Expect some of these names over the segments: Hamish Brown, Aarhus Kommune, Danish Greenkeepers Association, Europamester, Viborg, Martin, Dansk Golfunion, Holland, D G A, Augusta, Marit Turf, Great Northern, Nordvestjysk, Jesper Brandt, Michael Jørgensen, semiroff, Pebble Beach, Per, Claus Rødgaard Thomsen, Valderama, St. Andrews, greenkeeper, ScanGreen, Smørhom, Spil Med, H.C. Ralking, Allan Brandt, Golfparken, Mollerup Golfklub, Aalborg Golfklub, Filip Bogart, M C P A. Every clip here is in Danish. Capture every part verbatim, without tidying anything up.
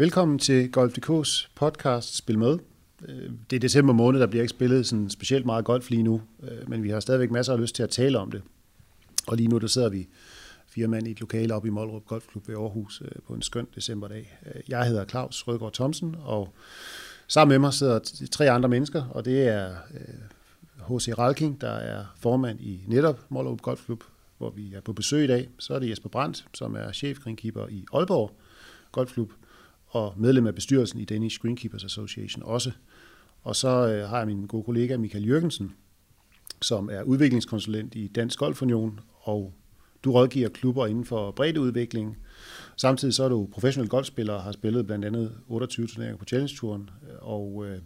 Velkommen til Golf punktum d k's podcast Spil Med. Det er december måned, der bliver ikke spillet sådan specielt meget golf lige nu, men vi har stadigvæk masser af lyst til at tale om det. Og lige nu der sidder vi fire mand i et lokale oppe i Mollerup Golfklub ved Aarhus på en skøn decemberdag. Jeg hedder Claus Rødgaard Thomsen, og sammen med mig sidder tre andre mennesker, og det er H C. Ralking, der er formand i netop Mollerup Golfklub, hvor vi er på besøg i dag. Så er det Jesper Brandt, som er chefgreenkeeper i Aalborg Golfklub, og medlem af bestyrelsen i Danish Greenkeepers Association også. Og så øh, har jeg min gode kollega Michael Jørgensen, som er udviklingskonsulent i Dansk Golfunion, og du rådgiver klubber inden for breddeudvikling. Samtidig så er du professionel golfspiller og har spillet blandt andet otteogtyve turneringer på Challenge Touren, og, øh,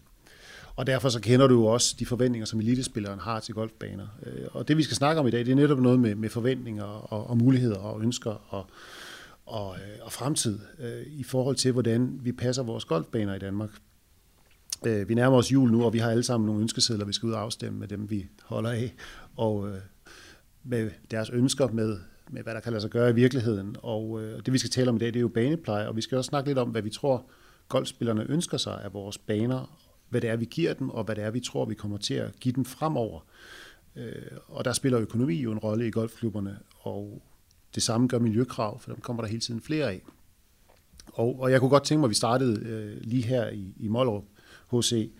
og derfor så kender du også de forventninger, som elitespilleren har til golfbaner. Og det vi skal snakke om i dag, det er netop noget med, med forventninger og, og muligheder og ønsker og Og, og fremtid øh, i forhold til, hvordan vi passer vores golfbaner i Danmark. Øh, vi nærmer os jul nu, og vi har alle sammen nogle ønskesedler, vi skal ud og afstemme med dem, vi holder af, og øh, med deres ønsker, med, med hvad der kan lade sig gøre i virkeligheden. Og øh, det, vi skal tale om i dag, det er jo banepleje, og vi skal også snakke lidt om, hvad vi tror, golfspillerne ønsker sig af vores baner, hvad det er, vi giver dem, og hvad det er, vi tror, vi kommer til at give dem fremover. Øh, og der spiller økonomi jo en rolle i golfklubberne, og det samme gør miljøkrav, for dem kommer der hele tiden flere af. Og, og jeg kunne godt tænke mig, at vi startede øh, lige her i, i Mollerup H C.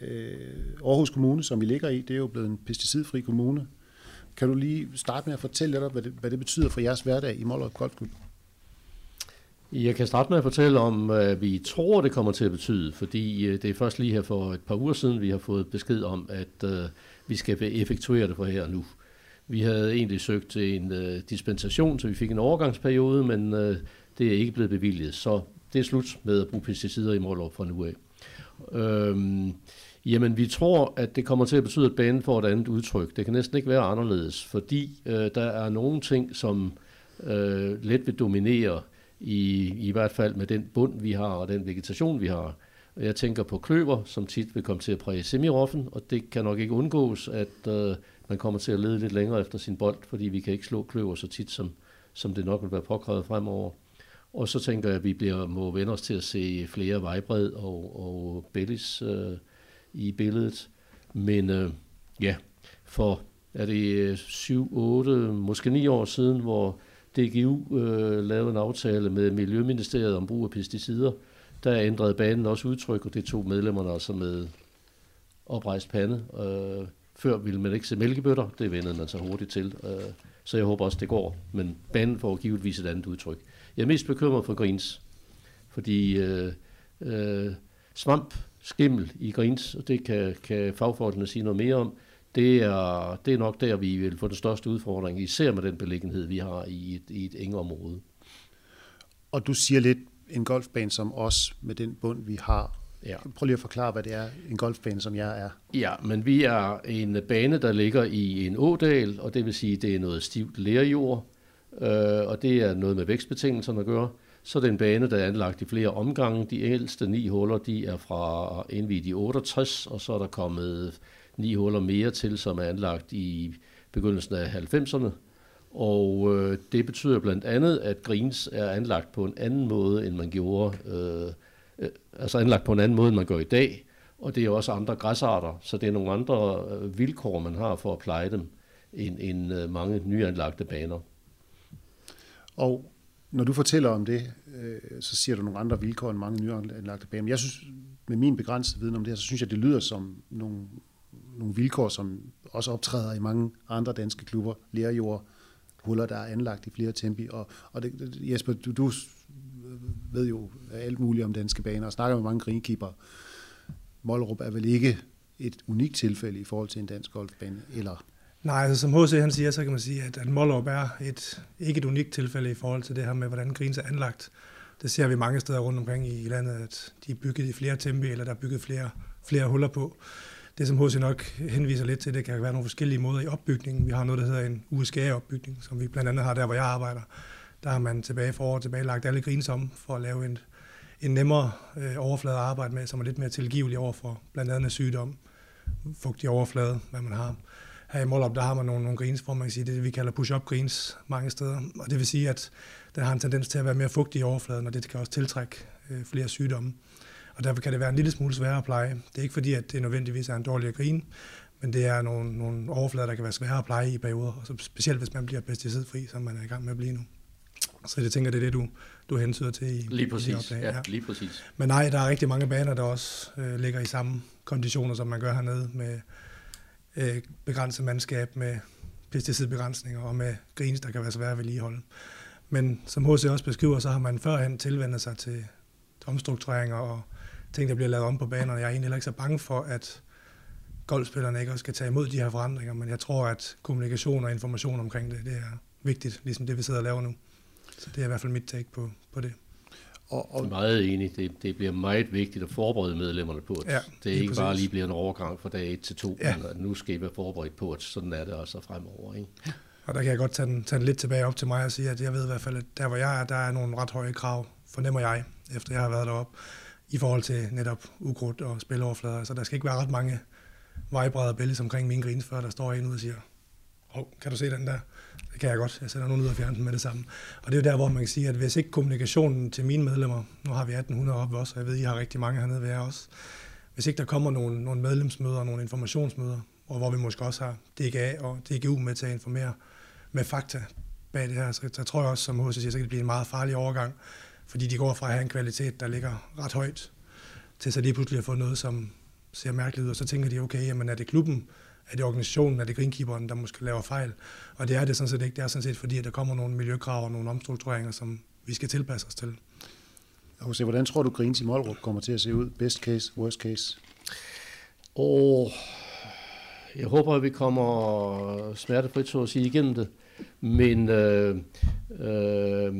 Øh, Aarhus Kommune, som vi ligger i, det er jo blevet en pesticidfri kommune. Kan du lige starte med at fortælle lidt om, hvad det, hvad det betyder for jeres hverdag i Mollerup Golfklub? Jeg kan starte med at fortælle om, hvad vi tror, det kommer til at betyde, fordi det er først lige her for et par uger siden, vi har fået besked om, at øh, vi skal effektuere det fra her nu. Vi havde egentlig søgt en øh, dispensation, så vi fik en overgangsperiode, men øh, det er ikke blevet bevilget. Så det er slut med at bruge pesticider i Mollerup fra nu af. Øhm, jamen, vi tror, at det kommer til at betyde, at banen får et andet udtryk. Det kan næsten ikke være anderledes, fordi øh, der er nogle ting, som øh, let vil dominere, i, i hvert fald med den bund, vi har, og den vegetation, vi har. Jeg tænker på kløver, som tit vil komme til at præge semiroffen, og det kan nok ikke undgås, at øh, man kommer til at lede lidt længere efter sin bold, fordi vi kan ikke slå kløver så tit, som, som det nok vil være påkrævet fremover. Og så tænker jeg, at vi bliver, må vende os til at se flere vejbred og, og bellies øh, i billedet. Men øh, ja, for er det syv, otte, måske ni år siden, hvor D G U øh, lavede en aftale med Miljøministeriet om brug af pesticider, der ændrede banen også udtryk, og det tog medlemmerne altså med oprejst pande. Øh, Før ville man ikke se mælkebøtter, det vendede man så hurtigt til, så jeg håber også, det går. Men banen får givetvis et andet udtryk. Jeg er mest bekymret for greens, fordi øh, øh, svamp, skimmel i greens, og det kan, kan fagfolkene sige noget mere om, det er, det er nok der, vi vil få den største udfordring, især med den beliggenhed, vi har i et, i et engområde. Og du siger lidt en golfbane som os, med den bund, vi har. Ja. Prøv lige at forklare, hvad det er, en golfbane, som jeg er. Ja, men vi er en bane, der ligger i en ådal, og det vil sige, at det er noget stivt lerjord, øh, og det er noget med vækstbetingelserne at gøre. Så er det en bane, der er anlagt i flere omgange. De ældste ni huller, de er fra indviet i otteogtres, og så er der kommet ni huller mere til, som er anlagt i begyndelsen af halvfemserne. Og øh, det betyder blandt andet, at greens er anlagt på en anden måde, end man gjorde øh, altså anlagt på en anden måde, end man gør i dag, og det er også andre græsarter, så det er nogle andre vilkår, man har for at pleje dem, end, end mange nyanlagte baner. Og når du fortæller om det, så siger du nogle andre vilkår end mange nyanlagte baner. Jeg synes, med min begrænsede viden om det her, så synes jeg, det lyder som nogle, nogle vilkår, som også optræder i mange andre danske klubber, lerjord, huller, der er anlagt i flere tempi. Og, og det, Jesper, du... du ved jo alt muligt om danske baner og snakker med mange greenkeepere. Mollerup er vel ikke et unikt tilfælde i forhold til en dansk golfbane, eller? Nej, altså som H C han siger, så kan man sige, at, at Mollerup er et, ikke et unikt tilfælde i forhold til det her med, hvordan greens er anlagt. Det ser vi mange steder rundt omkring i landet, at de er bygget i flere tempi, eller der er bygget flere, flere huller på. Det, som H C nok henviser lidt til, det kan være nogle forskellige måder i opbygningen. Vi har noget, der hedder en U S G A-opbygning, som vi blandt andet har der, hvor jeg arbejder. Der har man tilbage for år tilbage lagt alle greens om for at lave en, en nemmere øh, overflade at arbejde med, som er lidt mere tilgivelig overfor blandt andet sygdom, fugtig overflade, hvad man har. her i Mollerup, der har man nogle, nogle greens, hvor man kan sige, det vi kalder push-up greens mange steder. Og det vil sige, at den har en tendens til at være mere fugtig i overfladen, og det kan også tiltrække øh, flere sygdomme. Og derfor kan det være en lille smule sværere at pleje. Det er ikke fordi, at det nødvendigvis er en dårligere green, men det er nogle, nogle overflader, der kan være svære at pleje i perioder, og så specielt hvis man bliver pesticidfri, som man er i gang med at blive nu. Så jeg tænker, det er det, du, du hensyder til i lige præcis. I ja, lige præcis. Men nej, der er rigtig mange baner, der også øh, ligger i samme konditioner, som man gør hernede, med øh, begrænset mandskab, med pesticidbegrænsninger og med greens, der kan være svære at vedligeholde. Men som H C også beskriver, så har man førhen tilvendet sig til omstruktureringer og ting, der bliver lavet om på banerne. Jeg er egentlig heller ikke så bange for, at golfspillerne ikke også skal tage imod de her forandringer, men jeg tror, at kommunikation og information omkring det, det er vigtigt, ligesom det, vi sidder og laver nu. Så det er i hvert fald mit take på, på det. Og, og jeg er meget enig. Det, det bliver meget vigtigt at forberede medlemmerne på, at ja, det ikke præcis. bare lige bliver en overgang fra dag et til to, ja. Men nu skal I være forberedt på, at sådan er det altså fremover. Ikke? Og der kan jeg godt tage den, tage den lidt tilbage op til mig og sige, at jeg ved i hvert fald, at der hvor jeg er, der er nogle ret høje krav, fornemmer jeg, efter jeg har været deroppe, i forhold til netop ukrudt og spiloverflader. Så der skal ikke være ret mange vejbrædder og bælges omkring mine greens, før der står en ud og siger, hov, kan du se den der? Det kan jeg godt. Jeg sender nogen ud og fjerner den med det samme. Og det er jo der, hvor man kan sige, at hvis ikke kommunikationen til mine medlemmer, nu har vi atten hundrede oppe også, og jeg ved, I har rigtig mange hernede ved jer også, hvis ikke der kommer nogle, nogle medlemsmøder og nogle informationsmøder, og hvor vi måske også har D G A og D G U med til at informere med fakta bag det her, så, så tror jeg også, som H C siger, så kan det blive en meget farlig overgang, fordi de går fra at have en kvalitet, der ligger ret højt, til så lige pludselig at få noget, som ser mærkeligt ud, og så tænker de, okay, jamen er det klubben, er det organisationen, er det greenkeeperen, der måske laver fejl? Og det er det sådan set ikke. Det er sådan set fordi, at der kommer nogle miljøkrav og nogle omstruktureringer, som vi skal tilpasse os til. H C, hvordan tror du, greens i Mollerup kommer til at se ud? Best case, worst case? Åh, jeg håber, at vi kommer smertefrit, så at sige, igennem det. Men øh, øh,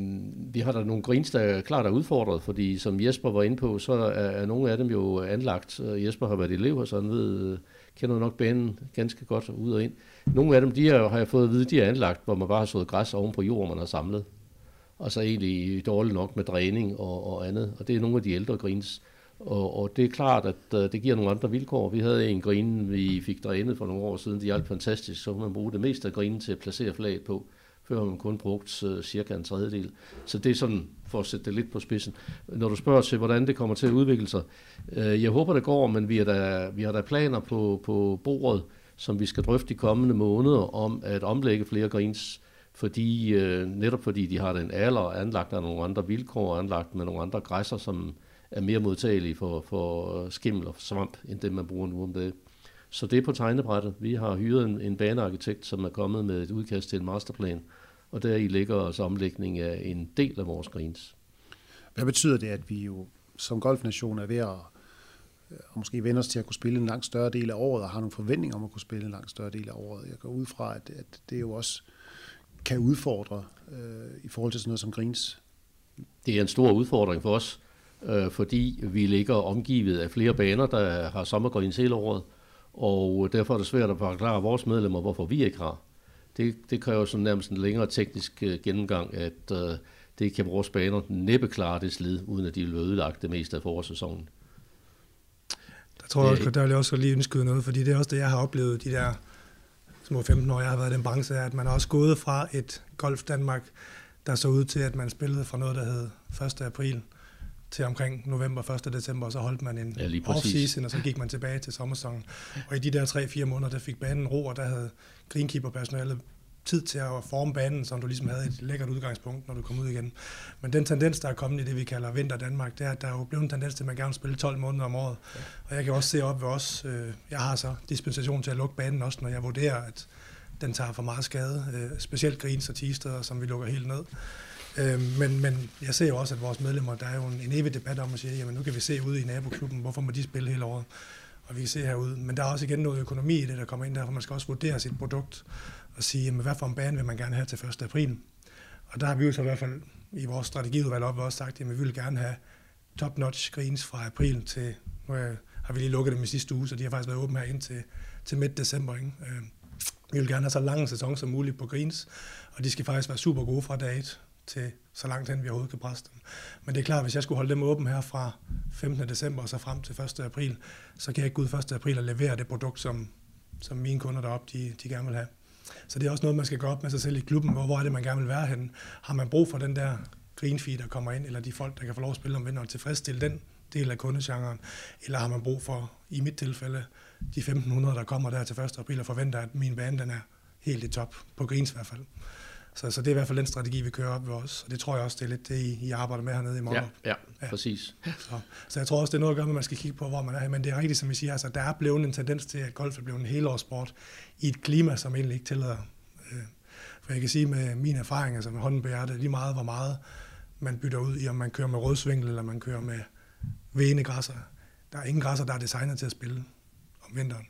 vi har der nogle greens, der er klart er udfordret, fordi som Jesper var inde på, så er, er nogle af dem jo anlagt. Jesper har været elev, så han ved, kender nok banen ganske godt ud og ind. Nogle af dem, de har, har jeg fået at vide, de er anlagt, hvor man bare har sået græs oven på jorden, man har samlet. Og så egentlig dårligt nok med dræning og, og andet. Og det er nogle af de ældre greens. Og, og det er klart, at uh, det giver nogle andre vilkår. Vi havde en green, vi fik drænet for nogle år siden. Det hjalp fantastisk, så kunne man bruge det meste af greenen til at placere flaget på. Før har man kun brugt uh, cirka en tredjedel. Så det er sådan, for at sætte det lidt på spidsen. Når du spørger til, hvordan det kommer til at udvikle sig. Uh, jeg håber, det går, men vi, er der, vi har der planer på, på bordet, som vi skal drøfte de kommende måneder, om at omlægge flere greens. Fordi, uh, netop fordi de har den alder, anlagt af nogle andre vilkår, anlagt med nogle andre græsser, som er mere modtagelige for, for skimmel og svamp, end det, man bruger nu om dagen. Så det er på tegnebrættet. Vi har hyret en, en banearkitekt, som er kommet med et udkast til en masterplan, og deri ligger også omlægning af en del af vores greens. Hvad betyder det, at vi jo som golfnation er ved at og måske vender os til at kunne spille en langt større del af året, og har nogle forventninger om at kunne spille en langt større del af året? Jeg går ud fra, at, at det jo også kan udfordre øh, i forhold til sådan noget som greens. Det er en stor udfordring for os, fordi vi ligger omgivet af flere baner, der har sommergreens hele året, og derfor er det svært at forklare vores medlemmer, hvorfor vi ikke har. Det, det kræver sådan nærmest en længere teknisk gennemgang, at uh, det kan vores baner næppe klare det slid, uden at de vil ødelagt det meste af forårssæsonen. Der tror jeg også, der vil jeg også lige indskyde noget, fordi det er også det, jeg har oplevet de der små femten år, jeg har været i den branche, at man er også gået fra et Golf Danmark, der så ud til, at man spillede fra noget, der hed første april, til omkring november, første december, og så holdt man en ja, off-season, og så gik man tilbage til sommersæsonen. Og i de der tre fire måneder, der fik banen ro, og der havde greenkeeper-personalet tid til at forme banen, så du ligesom havde et lækkert udgangspunkt, når du kom ud igen. Men den tendens, der er kommet i det, vi kalder vinter Danmark, det er, at der er jo blevet en tendens til, at man gerne vil spille tolv måneder om året. Ja. Og jeg kan også se op ved os, øh, jeg har så dispensation til at lukke banen også, når jeg vurderer, at den tager for meget skade. Øh, specielt greens og tee-steder, som vi lukker helt ned. Men, men jeg ser jo også, at vores medlemmer, der er jo en, en evig debat om at sige, jamen nu kan vi se ude i naboklubben, hvorfor må de spille hele året, og vi kan se herude. Men der er også igen noget økonomi i det, der kommer ind der, for man skal også vurdere sit produkt og sige, jamen hvad for en bane vil man gerne have til første april? Og der har vi jo så i hvert fald i vores strategiudvalg op også sagt, jamen vi vil gerne have top-notch greens fra april til, nu har vi lige lukket dem i sidste uge, så de har faktisk været åbne her ind til, til midt december, ikke? Vi vil gerne have så lang en sæson som muligt på greens, og de skal faktisk være super gode fra dag et til så langt hen, vi overhovedet kan presse dem. Men det er klart, at hvis jeg skulle holde dem åben her fra femtende december og så frem til første april, så kan jeg ikke gå ud første april og levere det produkt, som som mine kunder deroppe, de, de gerne vil have. Så det er også noget, man skal gå op med sig selv i klubben. Hvor, hvor er det, man gerne vil være henne? Har man brug for den der greenfeed, der kommer ind, eller de folk, der kan få lov at spille om vinder og tilfredsstille den del af kundegenren? Eller har man brug for, i mit tilfælde, de femten hundrede, der kommer der til første april og forventer, at min bane den er helt i top, på greens i hvert fald. Så, så det er i hvert fald den strategi, vi kører op ved os, og det tror jeg også, det er lidt det, I, I arbejder med hernede i Mollerup. Ja, ja, ja, præcis. Så, så jeg tror også, det er noget at gøre med, at man skal kigge på, hvor man er. Men det er rigtigt, som I siger, altså, der er blevet en tendens til, at golf er blevet en helårssport i et klima, som egentlig ikke tillader. For jeg kan sige med min erfaring, altså med hånden på hjertet, lige meget hvor meget man bytter ud i, om man kører med rødsvinkel, eller man kører med vene græsser. Der er ingen græsser, der er designet til at spille om vinteren.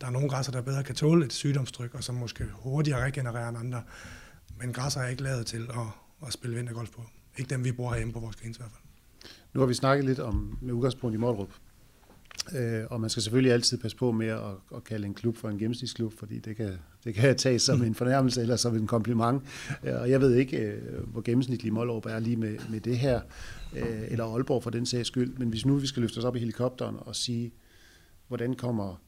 Der er nogle græsser, der bedre kan tåle et sygdomstryk, og som måske hurtigere regenererer end andre. Men græsser er ikke lavet til at, at spille vintergolf på. Ikke dem, vi bruger herhjemme på vores greens i hvert fald. Nu har vi snakket lidt om med udgangspunkt i Mollerup. Øh, og man skal selvfølgelig altid passe på med at, at kalde en klub for en gennemsnitsklub, fordi det kan, det kan tages som en fornærmelse eller som en kompliment. Øh, og jeg ved ikke, øh, hvor gennemsnitlig Mollerup er lige med, med det her, øh, eller Aalborg for den sags skyld. Men hvis nu vi skal løfte os op i helikopteren og sige, hvordan kommer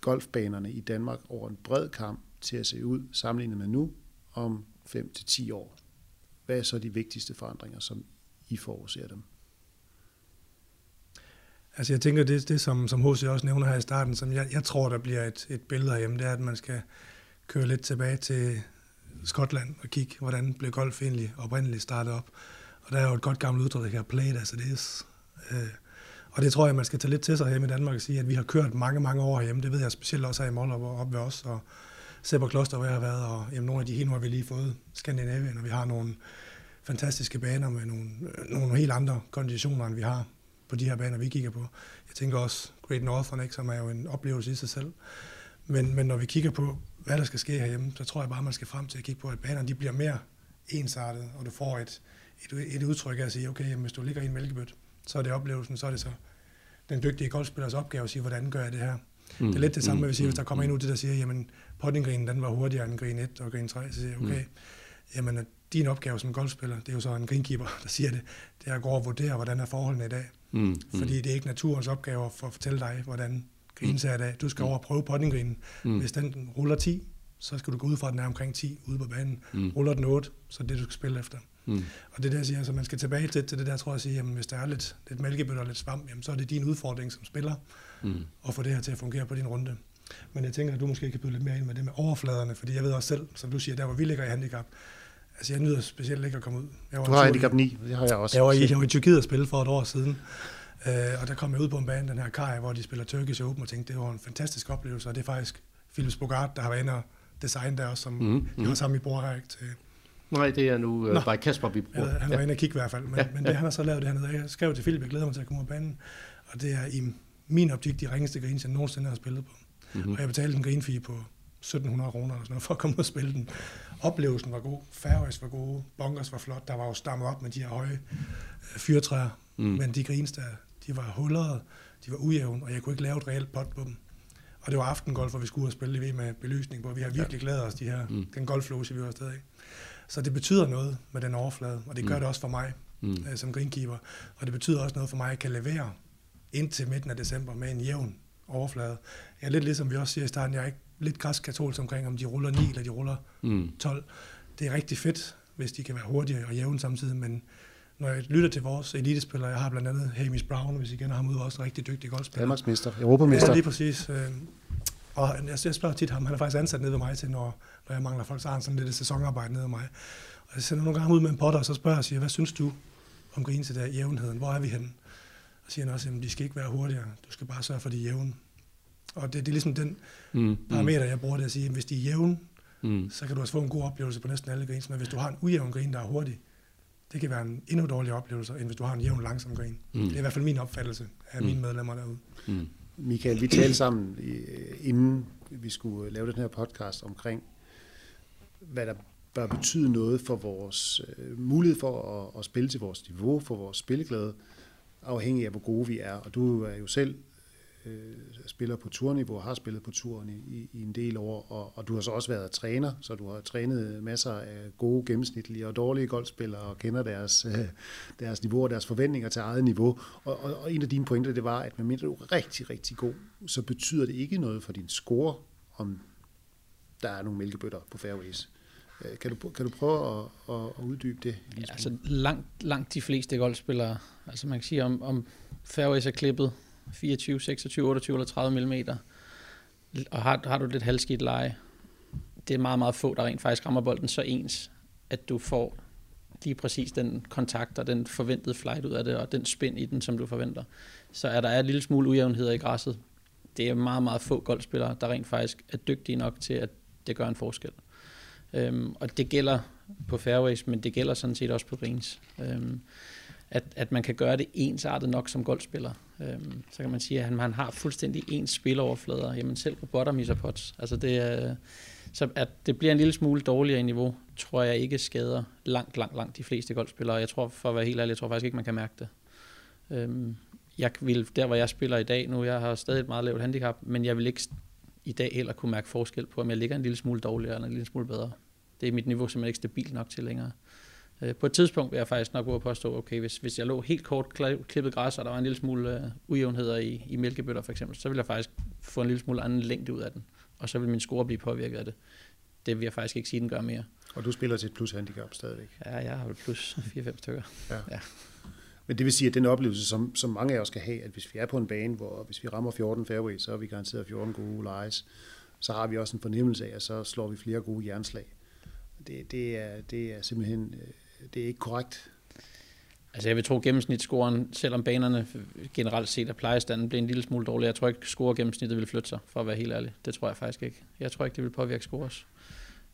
golfbanerne i Danmark over en bred kamp til at se ud, sammenlignet med nu, om fem til ti år. Hvad er så de vigtigste forandringer, som I forudser dem? Altså jeg tænker, det det, som, som H C også nævner her i starten, som jeg, jeg tror, der bliver et, et billede herhjemme, det er, at man skal køre lidt tilbage til Skotland og kigge, hvordan blev golf egentlig oprindeligt startet op. Og der er jo et godt gammelt udtryk, der hedder play it as it is. Og det tror jeg, man skal tage lidt til sig hjemme i Danmark og sige, at vi har kørt mange, mange år herhjemme. Det ved jeg specielt også her i Mollerup og op ved os, og Jesper Kloster, hvor jeg har været, og jamen, nogle af de hele har vi lige fået Scandinavian, og vi har nogle fantastiske baner med nogle, nogle helt andre konditioner, end vi har på de her baner, vi kigger på. Jeg tænker også Great Northern, ikke, som er jo en oplevelse i sig selv. Men, men når vi kigger på, hvad der skal ske herhjemme, så tror jeg bare, man skal frem til at kigge på, at banerne de bliver mere ensartet, og du får et, et, et udtryk af at sige, okay, jamen, hvis du ligger i en mælkebøt, så er det oplevelsen, så er det så den dygtige golfspillers opgave at sige, hvordan gør jeg det her? Mm, det er lidt det samme, mm, hvis, jeg, hvis der kommer mm, en ud til, der siger, jamen pottinggrinen, den var hurtigere end green et og green tre, så siger jeg, okay, mm. jamen din opgave som golfspiller, det er jo så en greenkeeper, der siger det, det er at gå og vurdere, hvordan er forholdene i dag. Mm, Fordi mm. det er ikke naturens opgave for at fortælle dig, hvordan greens er i dag. Du skal mm. over og prøve pottinggrinen. Mm. Hvis den ruller ti, så skal du gå ud fra, at den er omkring ti ude på banen. Mm. Ruller den otte, så er det, du skal spille efter. Mm. Og det der siger, så man skal tilbage til det der, tror jeg, at sige, jamen hvis der er lidt, lidt mælkebøtter og lidt svamp, jamen, så er det din udfordring som spiller mm. at få det her til at fungere på din runde. Men jeg tænker, at du måske kan byde lidt mere ind med det med overfladerne, fordi jeg ved også selv, som du siger, der hvor vi ligger i handicap, altså jeg nyder specielt ikke at komme ud. Jeg var du har handicap ni, det har jeg også. Jeg var i, jeg var i Tyrkiet at spille for et år siden, øh, og der kom jeg ud på en bane, den her Kaya, hvor de spiller Turkish Open, og tænkte, det var en fantastisk oplevelse, og det er faktisk Filip Bogart, der har været inde og design der også, som mm. de har sammen i bord her, ikke, til. Nej, det er nu øh, bare Kasper, vi bruger. Ja, han var ja. inde og kigge i hvert fald, men, ja, men det, ja. han har så lavet det hernede. Jeg skrev til Filip, jeg glæder mig til at komme ud af banen, og det er i min optik de ringeste greens, jeg nogensinde har spillet på. Mm-hmm. Og jeg betalte en greenfee på sytten hundrede kroner eller sådan noget, for at komme ud og spille den. Oplevelsen var god, fairways var gode, bunkers var flot, der var jo stammet op med de her høje øh, fyrtræer, mm. men de greens der, de var hullede, de var ujævne, og jeg kunne ikke lave et reelt pot på dem. Og det var aftengolf, hvor vi skulle ud og spille det med belysning på, vi har virkelig ja. glædet os, de her, mm. den golfloge, vi var afsted i. Så det betyder noget med den overflade, og det gør mm. det også for mig mm. øh, som greenkeeper. Og det betyder også noget for mig, at jeg kan levere indtil midten af december med en jævn overflade. Jeg er lidt ligesom vi også siger i starten, jeg er ikke lidt græskatolsk omkring, om de ruller ni eller de ruller mm. tolv. Det er rigtig fedt, hvis de kan være hurtige og jævne samtidig, men når jeg lytter til vores elitespillere, jeg har blandt andet Hamish Brown, hvis I kender ham ud, også en rigtig dygtig golfspiller. Danmarksmester, Europamester. Ja, lige præcis. Øh, Og jeg spørger tit ham, han er faktisk ansat nede ved mig til, når, når jeg mangler folk, så har han sådan lidt sæsonarbejde nede ved mig. Og jeg sender nogle gange ud med en potter, og så spørger jeg og siger, hvad synes du om greens i der jævnheden? Hvor er vi henne? Og siger han også, at de skal ikke være hurtigere, du skal bare sørge for, de er jævne. Og det, det er ligesom den mm, parameter, jeg bruger det at sige, at hvis de er jævne, mm. så kan du også få en god oplevelse på næsten alle greens. Men hvis du har en ujævn green, der er hurtig, det kan være en endnu dårligere oplevelse, end hvis du har en jævn langsom green. Mm. Det er i hvert fald min opfattelse af mine mm. medlemmer derude. Mm. Michael, vi talte sammen, inden vi skulle lave den her podcast, omkring, hvad der bør betyde noget for vores mulighed for at, at spille til vores niveau, for vores spilleglæde, afhængig af, hvor gode vi er. Og du er jo selv øh, spiller på turniveau, har spillet på turen i, i en del år, og, og du har så også været træner, så du har trænet masser af gode, gennemsnitlige og dårlige golfspillere, og kender deres, øh, deres niveau og deres forventninger til eget niveau. Og, og, og en af dine pointer, det var, at medmindre du er rigtig, rigtig god, så betyder det ikke noget for din score, om der er nogle mælkebøtter på fairways. Kan du, kan du prøve at, at uddybe det? Ja, altså langt, langt de fleste golfspillere, altså man kan sige, om, om fairways er klippet fireogtyve, seksogtyve, otteogtyve eller tredive millimeter, og har, har du lidt halvskidt leje, det er meget, meget få, der rent faktisk rammer bolden så ens, at du får lige præcis den kontakt og den forventede flight ud af det, og den spin i den, som du forventer. Så er der er en lille smule ujævnheder i græsset. Det er meget, meget få golfspillere, der rent faktisk er dygtige nok til, at det gør en forskel. Øhm, og det gælder på fairways, men det gælder sådan set også på greens. Øhm, at, at man kan gøre det ensartet nok som golfspiller. Øhm, så kan man sige, at man har fuldstændig ens spiloverflader. Jamen selv robotter misser pots. Altså det, øh, så at det bliver en lille smule dårligere i niveau, tror jeg ikke skader langt, langt, langt de fleste golfspillere. Jeg tror, for at være helt ærlig, jeg tror faktisk ikke, man kan mærke det. Øhm, jeg vil, der hvor jeg spiller i dag nu, jeg har stadig et meget lavt handicap, men jeg vil ikke i dag heller kunne mærke forskel på, om jeg ligger en lille smule dårligere eller en lille smule bedre. Det er mit niveau simpelthen ikke stabilt nok til længere. Øh, på et tidspunkt vil jeg faktisk nok gå og påstå, okay, hvis, hvis jeg lå helt kort klippet græs, og der var en lille smule øh, ujævnheder i, i mælkebøtter for eksempel, så ville jeg faktisk få en lille smule anden længde ud af den, og så vil min score blive påvirket af det. Det vil jeg faktisk ikke sige, den gør mere. Og du spiller til et plus handicap stadigvæk? Ja, jeg har vel plus fire-fem stykker. Ja. Ja. Men det vil sige, at den oplevelse, som, som mange af os kan have, at hvis vi er på en bane, hvor hvis vi rammer fjorten fairways, så er vi garanteret fjorten gode lejes, så har vi også en fornemmelse af, at så slår vi flere gode jernslag. Det, det, er, det er simpelthen det er ikke korrekt. Altså jeg vil tro, at gennemsnitsscoren, selvom banerne generelt set af plejestanden bliver en lille smule dårlig, jeg tror ikke, at scoregennemsnittet vil flytte sig, for at være helt ærlig. Det tror jeg faktisk ikke. Jeg tror ikke, det vil påvirke scores.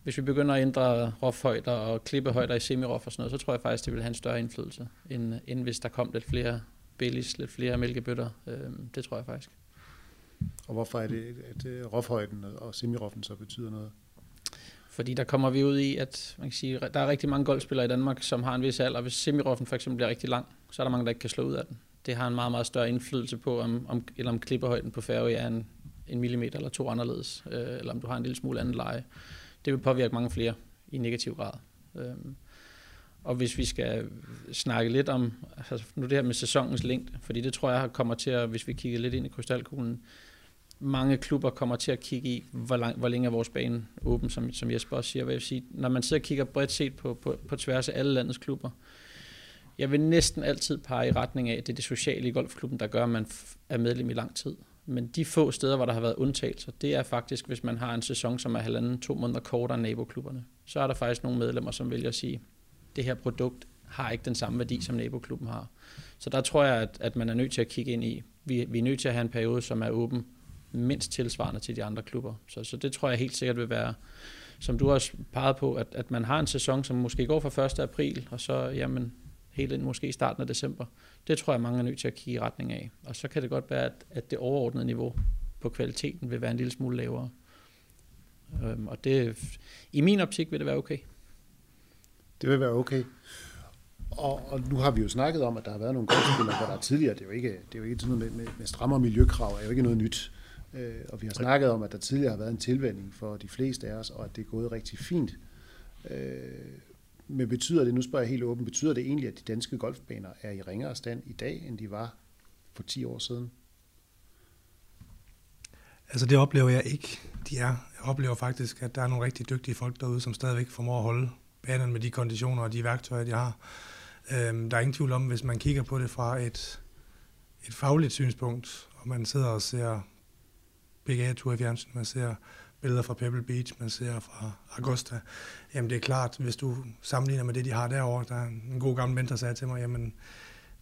Hvis vi begynder at ændre roughhøjder og klippehøjder i semiroff og sådan noget, så tror jeg faktisk, det vil have en større indflydelse, end, end hvis der kom lidt flere bellies, lidt flere mælkebøtter. Det tror jeg faktisk. Og hvorfor er det, at roughhøjden og semiroffen så betyder noget? Fordi der kommer vi ud i, at man kan sige, der er rigtig mange golfspillere i Danmark, som har en vis alder. Hvis semiroffen for eksempel bliver rigtig lang, så er der mange, der ikke kan slå ud af den. Det har en meget, meget større indflydelse på, om, om, eller om klippehøjden på fairway er en, en millimeter eller to anderledes, øh, eller om du har en lille smule anden leje. Det vil påvirke mange flere i negativ grad. Øhm, og hvis vi skal snakke lidt om altså nu det her med sæsonens længde, fordi det tror jeg kommer til at, hvis vi kigger lidt ind i krystalkuglen, mange klubber kommer til at kigge i, hvor, lang, hvor længe er vores bane åben, som, som Jesper også siger. Hvad jeg vil sige, når man sidder og kigger bredt set på, på, på tværs af alle landets klubber, jeg vil næsten altid pege i retning af, at det er det sociale i golfklubben, der gør, at man er medlem i lang tid. Men de få steder, hvor der har været undtagelser, det er faktisk, hvis man har en sæson, som er halvanden, to måneder kortere end naboklubberne. Så er der faktisk nogle medlemmer, som vælger at sige, det her produkt har ikke den samme værdi, som naboklubben har. Så der tror jeg, at, at man er nødt til at kigge ind i. Vi, vi er nødt til at have en periode, som er åben, mindst tilsvarende til de andre klubber. Så, så det tror jeg helt sikkert vil være, som du også pegede på, at, at man har en sæson, som måske går fra første april, og så jamen, helt ind måske i starten af december. Det tror jeg, mange er nødt til at kigge i retning af. Og så kan det godt være, at, at det overordnede niveau på kvaliteten vil være en lille smule lavere. Øhm, og det, i min optik vil det være okay. Det vil være okay. Og, og nu har vi jo snakket om, at der har været nogle golfspillere, hvor der er tidligere. Det er jo ikke, det er jo ikke sådan noget med, med, med strammere miljøkrav, er jo ikke noget nyt. Øh, og vi har snakket om, at der tidligere har været en tilvænning for de fleste af os, og at det er gået rigtig fint. Øh, Men betyder det, nu spørger jeg helt åbent, betyder det egentlig, at de danske golfbaner er i ringere stand i dag, end de var for ti år siden? Altså det oplever jeg ikke, de er. Jeg oplever faktisk, at der er nogle rigtig dygtige folk derude, som stadigvæk formår at holde banerne med de konditioner og de værktøjer, de har. Øhm, der er ingen tvivl om, hvis man kigger på det fra et, et fagligt synspunkt, og man sidder og ser P G A-tur i fjernsyn, man ser billeder fra Pebble Beach, man ser fra Augusta. Jamen det er klart, hvis du sammenligner med det, de har derovre, der er en god gammel mentor sagde til mig, jamen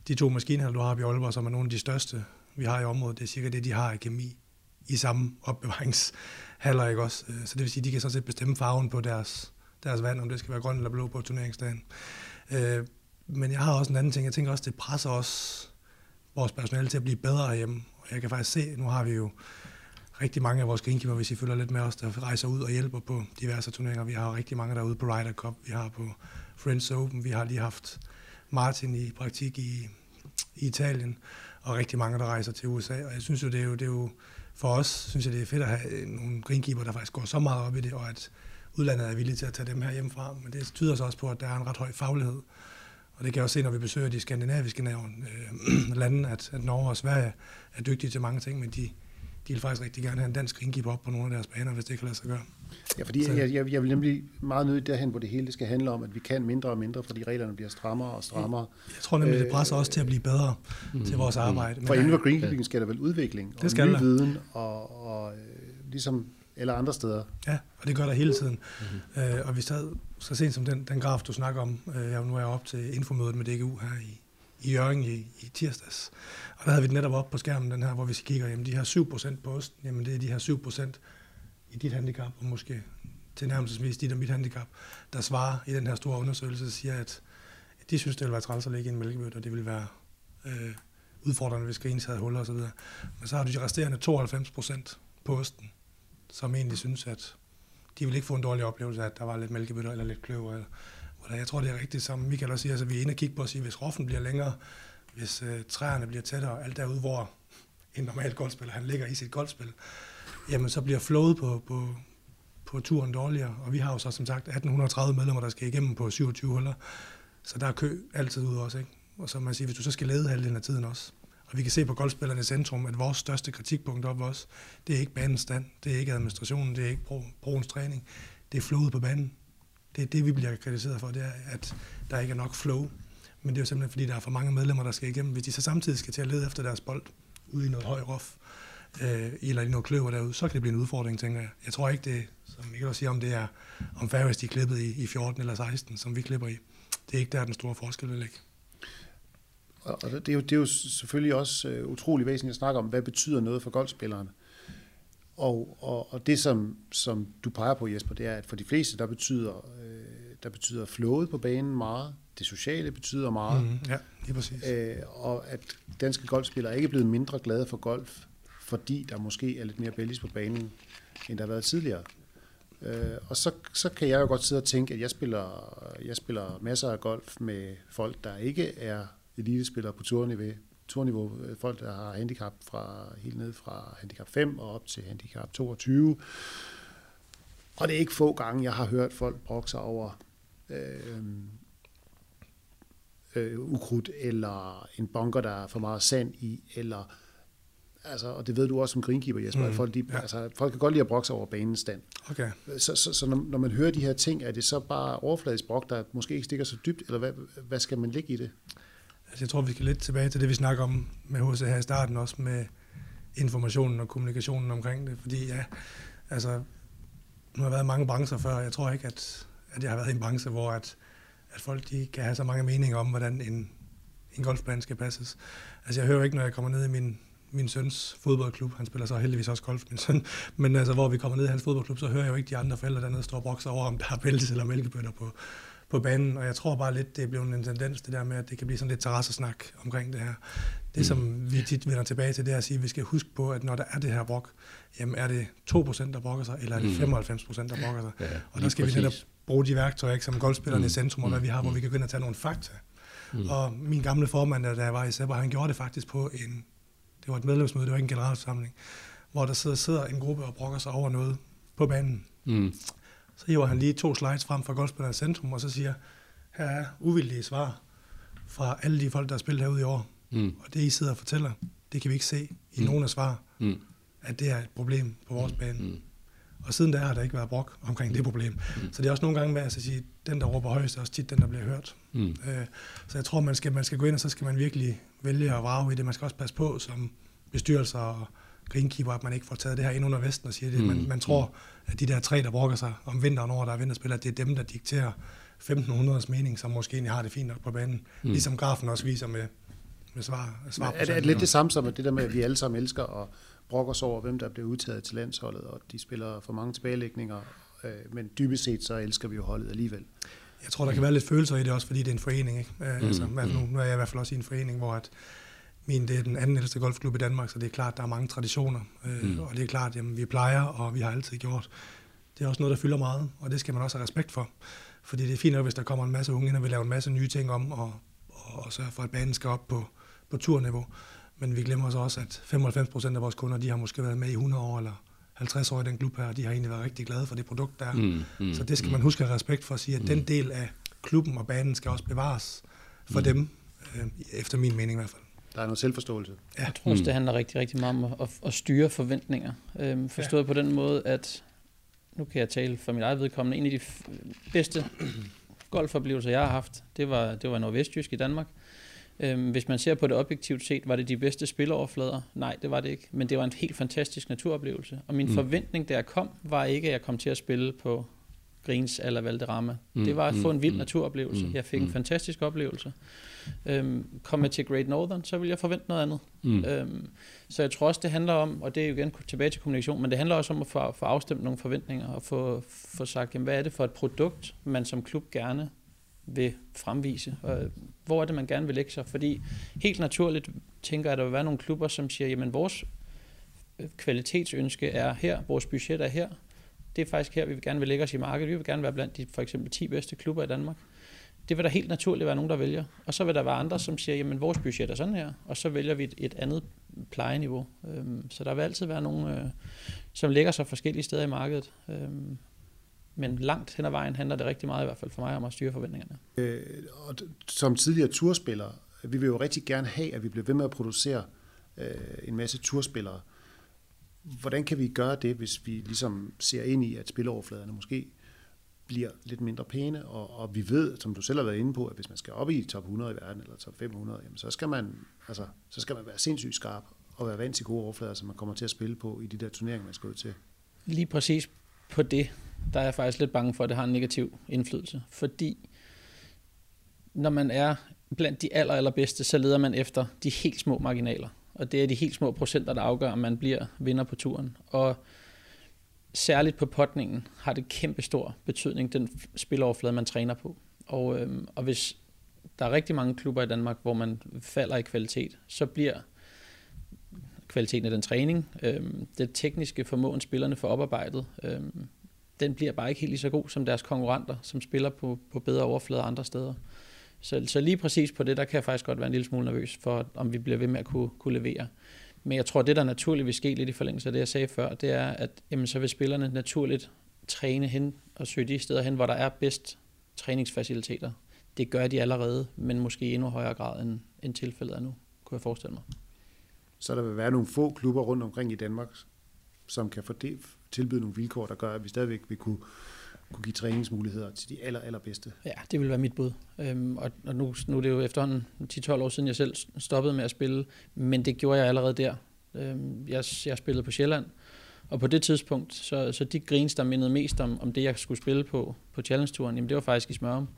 de to maskinhaller, du har i Aalborg, som er nogle af de største, vi har i området, det er cirka det, de har i kemi i samme opbevaringshaller, ikke også? Så det vil sige, de kan sådan set bestemme farven på deres, deres vand, om det skal være grøn eller blå på turneringsdagen. Men jeg har også en anden ting, jeg tænker også, det presser også vores personale til at blive bedre herhjemme. Og jeg kan faktisk se, nu har vi jo rigtig mange af vores greenkeeper, hvis I følger lidt med os, der rejser ud og hjælper på diverse turneringer. Vi har rigtig mange derude på Ryder Cup, vi har på Friends Open, vi har lige haft Martin i praktik i, i Italien, og rigtig mange, der rejser til U S A. Og jeg synes jo, det er jo, det er jo for os, synes jeg, det er fedt at have nogle greenkeeper, der faktisk går så meget op i det, og at udlandet er villige til at tage dem her hjemmefra. Men det tyder så også på, at der er en ret høj faglighed. Og det kan jeg også se, når vi besøger de skandinaviske øh, lande, at, at Norge og Sverige er dygtige til mange ting, men de, de vil faktisk rigtig gerne have en dansk greenkeeper op på nogle af deres baner, hvis det kan lade sig gøre. Ja, fordi jeg, jeg, jeg vil nemlig meget nødt derhen, hvor det hele skal handle om, at vi kan mindre og mindre, fordi reglerne bliver strammere og strammere. Jeg tror nemlig, det presser øh, også til at blive bedre mm, til vores arbejde. Mm. For inden for greenkeeping skal der vel udvikling og ny der. viden, og, og ligesom eller andre steder. Ja, og det gør der hele tiden. Mm-hmm. øh, og vi sad så sent som den, den graf, du snakker om, øh, nu er jeg oppe til infomødet med D G U her i, i Hjørring i, i tirsdags, og der havde vi det netop op på skærmen, den her, hvor vi kigger, jamen de her syv procent på osten, jamen det er de her syv procent i dit handicap, og måske tilnærmelsesvis dit og mit handicap, der svarer i den her store undersøgelse, der siger, at de synes, det ville være træls at lægge en mælkebøtte, og det ville være øh, udfordrende, hvis grins havde huller osv. Men så har du de resterende tooghalvfems procent på osten, som egentlig synes, at de vil ikke få en dårlig oplevelse af, at der var lidt mælkebøtter eller lidt kløver. Eller, eller. Jeg tror, det er rigtigt, som Michael også siger, altså, vi er inde og kigge på og sige, hvis roffen bliver længere, hvis øh, træerne bliver tættere, alt derude, hvor en normal golfspiller, han ligger i sit golfspil, jamen så bliver flowet på, på, på turen dårligere. Og vi har jo så som sagt atten tredive medlemmer, der skal igennem på syvogtyve huller, så der er kø altid ude også, ikke? Og så man siger, hvis du så skal lede halvdelen af tiden også. Og vi kan se på golfspillernes centrum, at vores største kritikpunkt op os, det er ikke banens stand, det er ikke administrationen, det er ikke broens træning, det er flowet på banen. Det er det, vi bliver kritiseret for, det er, at der ikke er nok flow. Men det er jo simpelthen, fordi der er for mange medlemmer, der skal igennem. Hvis de så samtidig skal til at lede efter deres bold ude i noget høj rof, øh, eller i noget kløver derude, så kan det blive en udfordring, tænker jeg. Jeg tror ikke det, som Michael også siger, om det er, om Fairways de er klippet i, i fjorten eller seksten, som vi klipper i. Det er ikke der, den store forskel vil ligge. Og det er, jo, det er jo selvfølgelig også øh, utrolig væsentligt at snakke om, hvad betyder noget for golfspillerne. Og, og, og det, som, som du peger på, Jesper, det er, at for de fleste, der betyder, øh, der betyder flowet på banen meget, det sociale betyder meget. Mm, ja, det er præcis. Øh, og at danske golfspillere ikke er blevet mindre glade for golf, fordi der måske er lidt mere bælges på banen, end der har været tidligere. Øh, og så, så kan jeg jo godt sidde og tænke, at jeg spiller, jeg spiller masser af golf med folk, der ikke er elitespillere på turniveau, turniveau, folk, der har handicap fra helt ned fra handicap fem og op til handicap toogtyve. Og det er ikke få gange, jeg har hørt folk brokke sig over øh, øh, ukrudt, eller en bunker, der er for meget sand i, eller, altså, og det ved du også som greenkeeper, Jesper, mm, folk, de, ja. altså, folk kan godt lide at brokke sig over banens stand. Okay. Så, så, så når, når man hører de her ting, er det så bare overfladisk brok, der måske ikke stikker så dybt, eller hvad, hvad skal man ligge i det? Altså jeg tror, vi skal lidt tilbage til det, vi snakker om med H C her i starten, også med informationen og kommunikationen omkring det. Fordi ja, altså, nu har været mange brancher før, jeg tror ikke, at, at jeg har været i en branche, hvor at, at folk de kan have så mange meninger om, hvordan en, en golfbane skal passes. Altså jeg hører ikke, når jeg kommer ned i min, min søns fodboldklub, han spiller så heldigvis også golf, min søn, men altså hvor vi kommer ned i hans fodboldklub, så hører jeg jo ikke de andre forældre dernede står og brokser over, om der er bæltes eller mælkebøtter på. på banen, og jeg tror bare lidt, det er blevet en tendens, det der med, at det kan blive sådan lidt terrassesnak omkring det her. Det, som vi tit vender tilbage til, det er at sige, at vi skal huske på, at når der er det her brok, jamen er det to procent, der brokker sig, eller er det femoghalvfems procent, der brokker sig? Ja, og der skal præcis. Vi netop bruge de værktøjer, ikke, som golfspillerne mm. i centrum, og hvad vi har, hvor vi kan gå ind og tage nogle fakta. Mm. Og min gamle formand, da jeg var i Sæber, han gjorde det faktisk på en, det var et medlemsmøde, det var ikke en generalforsamling, hvor der sidder, sidder en gruppe og brokker sig over noget på banen. Mm. Så hiver han lige to slides frem fra golfspillernes centrum, og så siger, her er uvildige svar fra alle de folk, der har spillet herude i år. Mm. Og det, I sidder og fortæller, det kan vi ikke se i mm. nogen af svar, mm. at det er et problem på vores mm. bane. Mm. Og siden da har der ikke været brok omkring mm. det problem. Mm. Så det er også nogle gange med at sige, den, der råber højst, er også tit den, der bliver hørt. Mm. Øh, så jeg tror, man skal, man skal gå ind, og så skal man virkelig vælge at vrage i det. Man skal også passe på som bestyrelser og greenkeeper, at man ikke får taget det her ind under vesten og siger det. Mm. Man, man tror, at de der tre, der brokker sig om vinteren over, der er vinterspillere, det er dem, der dikterer femten hundredes mening, som måske egentlig har det fint nok på banen. Mm. Ligesom grafen også viser med, med svar, svar på. Er det, er det lidt det samme som det der med, at vi alle sammen elsker at brokke os over, hvem der bliver udtaget til landsholdet, og de spiller for mange tilbagelægninger, øh, men dybest set så elsker vi jo holdet alligevel. Jeg tror, der kan være lidt følelser i det også, fordi det er en forening. Ikke? Øh, mm. altså, nu, nu er jeg i hvert fald også i en forening, hvor at Min, det er den anden ældste golfklub i Danmark, så det er klart, der er mange traditioner, øh, mm. og det er klart, jamen, vi plejer, og vi har altid gjort. Det er også noget, der fylder meget, og det skal man også have respekt for. Fordi det er fint nok, hvis der kommer en masse unge ind, og vil lave en masse nye ting om, og, og, og sørge for, at banen skal op på, på turniveau. Men vi glemmer så også, at femoghalvfems procent af vores kunder, de har måske været med i hundrede år eller halvtreds år i den klub her, og de har egentlig været rigtig glade for det produkt, der er. Mm, mm, så det skal man huske at have respekt for at sige, at mm. den del af klubben og banen skal også bevares for mm. dem, øh, efter min mening i hvert fald. Der er noget selvforståelse. Ja. Jeg tror også, mm. det handler rigtig, rigtig meget om at, at styre forventninger. Øhm, forstået ja. på den måde, at nu kan jeg tale for mit eget vedkommende. En af de f- bedste golfoplevelser, jeg har haft, det var, det var Nordvestjysk i Danmark. Øhm, hvis man ser på det objektivt set, var det de bedste spilleroverflader? Nej, det var det ikke. Men det var en helt fantastisk naturoplevelse. Og min mm. forventning, der jeg kom, var ikke, at jeg kom til at spille på Greens eller Valderama. Mm, det var at få en vild mm, naturoplevelse. Mm, jeg fik mm. en fantastisk oplevelse. Øhm, kom jeg til Great Northern, så ville jeg forvente noget andet. Mm. Øhm, så jeg tror også, det handler om, og det er jo igen tilbage til kommunikation, men det handler også om at få, få afstemt nogle forventninger, og få, få sagt, jamen, hvad er det for et produkt, man som klub gerne vil fremvise? Og hvor er det, man gerne vil lægge sig? Fordi helt naturligt tænker jeg, at der vil være nogle klubber, som siger, jamen vores kvalitetsønske er her, vores budget er her, det er faktisk her, vi vil gerne vil lægge os i markedet. Vi vil gerne være blandt de for eksempel ti bedste klubber i Danmark. Det vil der helt naturligt være nogen, der vælger. Og så vil der være andre, som siger, jamen vores budget er sådan her, og så vælger vi et, et andet plejeniveau. Øhm, så der vil altid være nogen, øh, som lægger sig forskellige steder i markedet. Øhm, men langt hen ad vejen handler det rigtig meget, i hvert fald for mig, om at styre forventningerne. Øh, og som tidligere turspillere, vi vil jo rigtig gerne have, at vi bliver ved med at producere øh, en masse turspillere. Hvordan kan vi gøre det, hvis vi ligesom ser ind i, at spilleoverfladerne måske bliver lidt mindre pæne, og, og vi ved, som du selv har været inde på, at hvis man skal op i top hundrede i verden, eller top fem hundrede, jamen så skal man, altså, så skal man være sindssygt skarp, og være vant til gode overflader, som man kommer til at spille på i de der turneringer, man skal ud til. Lige præcis på det, der er jeg faktisk lidt bange for, at det har en negativ indflydelse, fordi når man er blandt de aller, allerbedste, så leder man efter de helt små marginaler. Og det er de helt små procenter, der afgør, om man bliver vinder på turen. Og særligt på potningen har det kæmpe stor betydning, den spiloverflade, man træner på. Og, øhm, og hvis der er rigtig mange klubber i Danmark, hvor man falder i kvalitet, så bliver kvaliteten af den træning, øhm, det tekniske formåen, spillerne får oparbejdet, øhm, den bliver bare ikke helt lige så god som deres konkurrenter, som spiller på, på bedre overflader andre steder. Så, så lige præcis på det, der kan jeg faktisk godt være en lille smule nervøs for, om vi bliver ved med at kunne, kunne levere. Men jeg tror, det der naturligvis sker lidt i forlængelse af det, jeg sagde før, det er, at jamen, så vil spillerne naturligt træne hen og søge de steder hen, hvor der er bedst træningsfaciliteter. Det gør de allerede, men måske i endnu højere grad end, end tilfældet er nu, kunne jeg forestille mig. Så der vil være nogle få klubber rundt omkring i Danmark, som kan fordele, tilbyde nogle vilkår, der gør, at vi stadigvæk vil kunne kunne give træningsmuligheder til de aller, allerbedste. Ja, det vil være mit bud. Øhm, og og nu, nu er det jo efterhånden ti til tolv år siden, jeg selv stoppede med at spille, men det gjorde jeg allerede der. Øhm, jeg, jeg spillede på Sjælland, og på det tidspunkt, så, så de greens, der mindede mest om, om det, jeg skulle spille på, på Challenge Touren, jamen det var faktisk i Smørhom.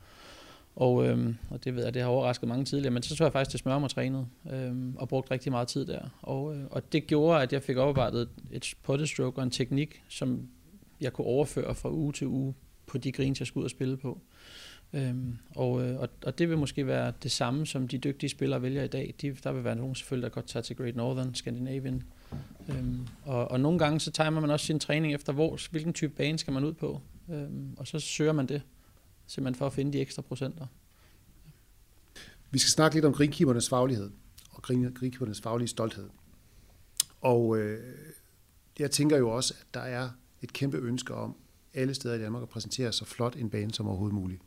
Og, øhm, og det ved jeg, det har overrasket mange tidligere, men så tog jeg faktisk til Smørhom og trænede, øhm, og brugte rigtig meget tid der. Og, øh, og det gjorde, at jeg fik oparbejdet et pottestroke og en teknik, som jeg kunne overføre fra uge til uge på de greens, jeg skulle ud og spille på. Øhm, og, og, og det vil måske være det samme, som de dygtige spillere vælger i dag. De, der vil være nogen selvfølgelig, der godt tager til Great Northern, Scandinavian. Øhm, og, og nogle gange, så timer man også sin træning efter, hvor, hvilken type bane skal man ud på. Øhm, og så søger man det, simpelthen for at finde de ekstra procenter. Vi skal snakke lidt om greenkeepernes faglighed, og greenkeepernes faglige stolthed. Og øh, jeg tænker jo også, at der er et kæmpe ønske om alle steder i Danmark at præsentere så flot en bane som overhovedet muligt.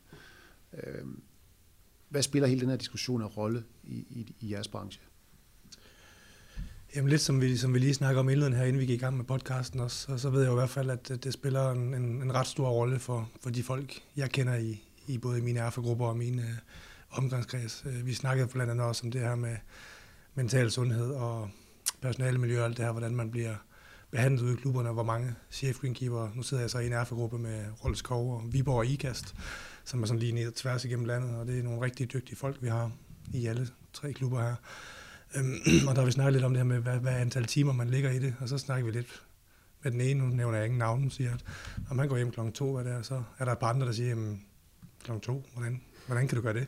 Hvad spiller hele den her diskussion af rolle i, i, i jeres branche? Jamen lidt som vi, som vi lige snakker om indledningen her, inden vi gik i gang med podcasten også, og så ved jeg jo i hvert fald, at det spiller en, en, en ret stor rolle for, for de folk, jeg kender i, i både mine erfagrupper og mine øh, omgangskreds. Vi snakkede blandt andet også om det her med mental sundhed og personalemiljø og alt det her, hvordan man bliver behandlet ude i klubberne, hvor mange chef greenkeeper. Nu sidder jeg så i en erfagruppe med Rolf Skov og Viborg og Ikast, som er sådan lige ned tværs igennem landet, og det er nogle rigtig dygtige folk, vi har i alle tre klubber her. Øhm, og der har vi snakket lidt om det her med, hvad, hvad antal timer man ligger i det, og så snakker vi lidt med den ene, nu nævner jeg ingen navn, siger, at når man går hjem klokken to, hvad det er, så er der et par andre, der siger, klokken to, hvordan, hvordan kan du gøre det?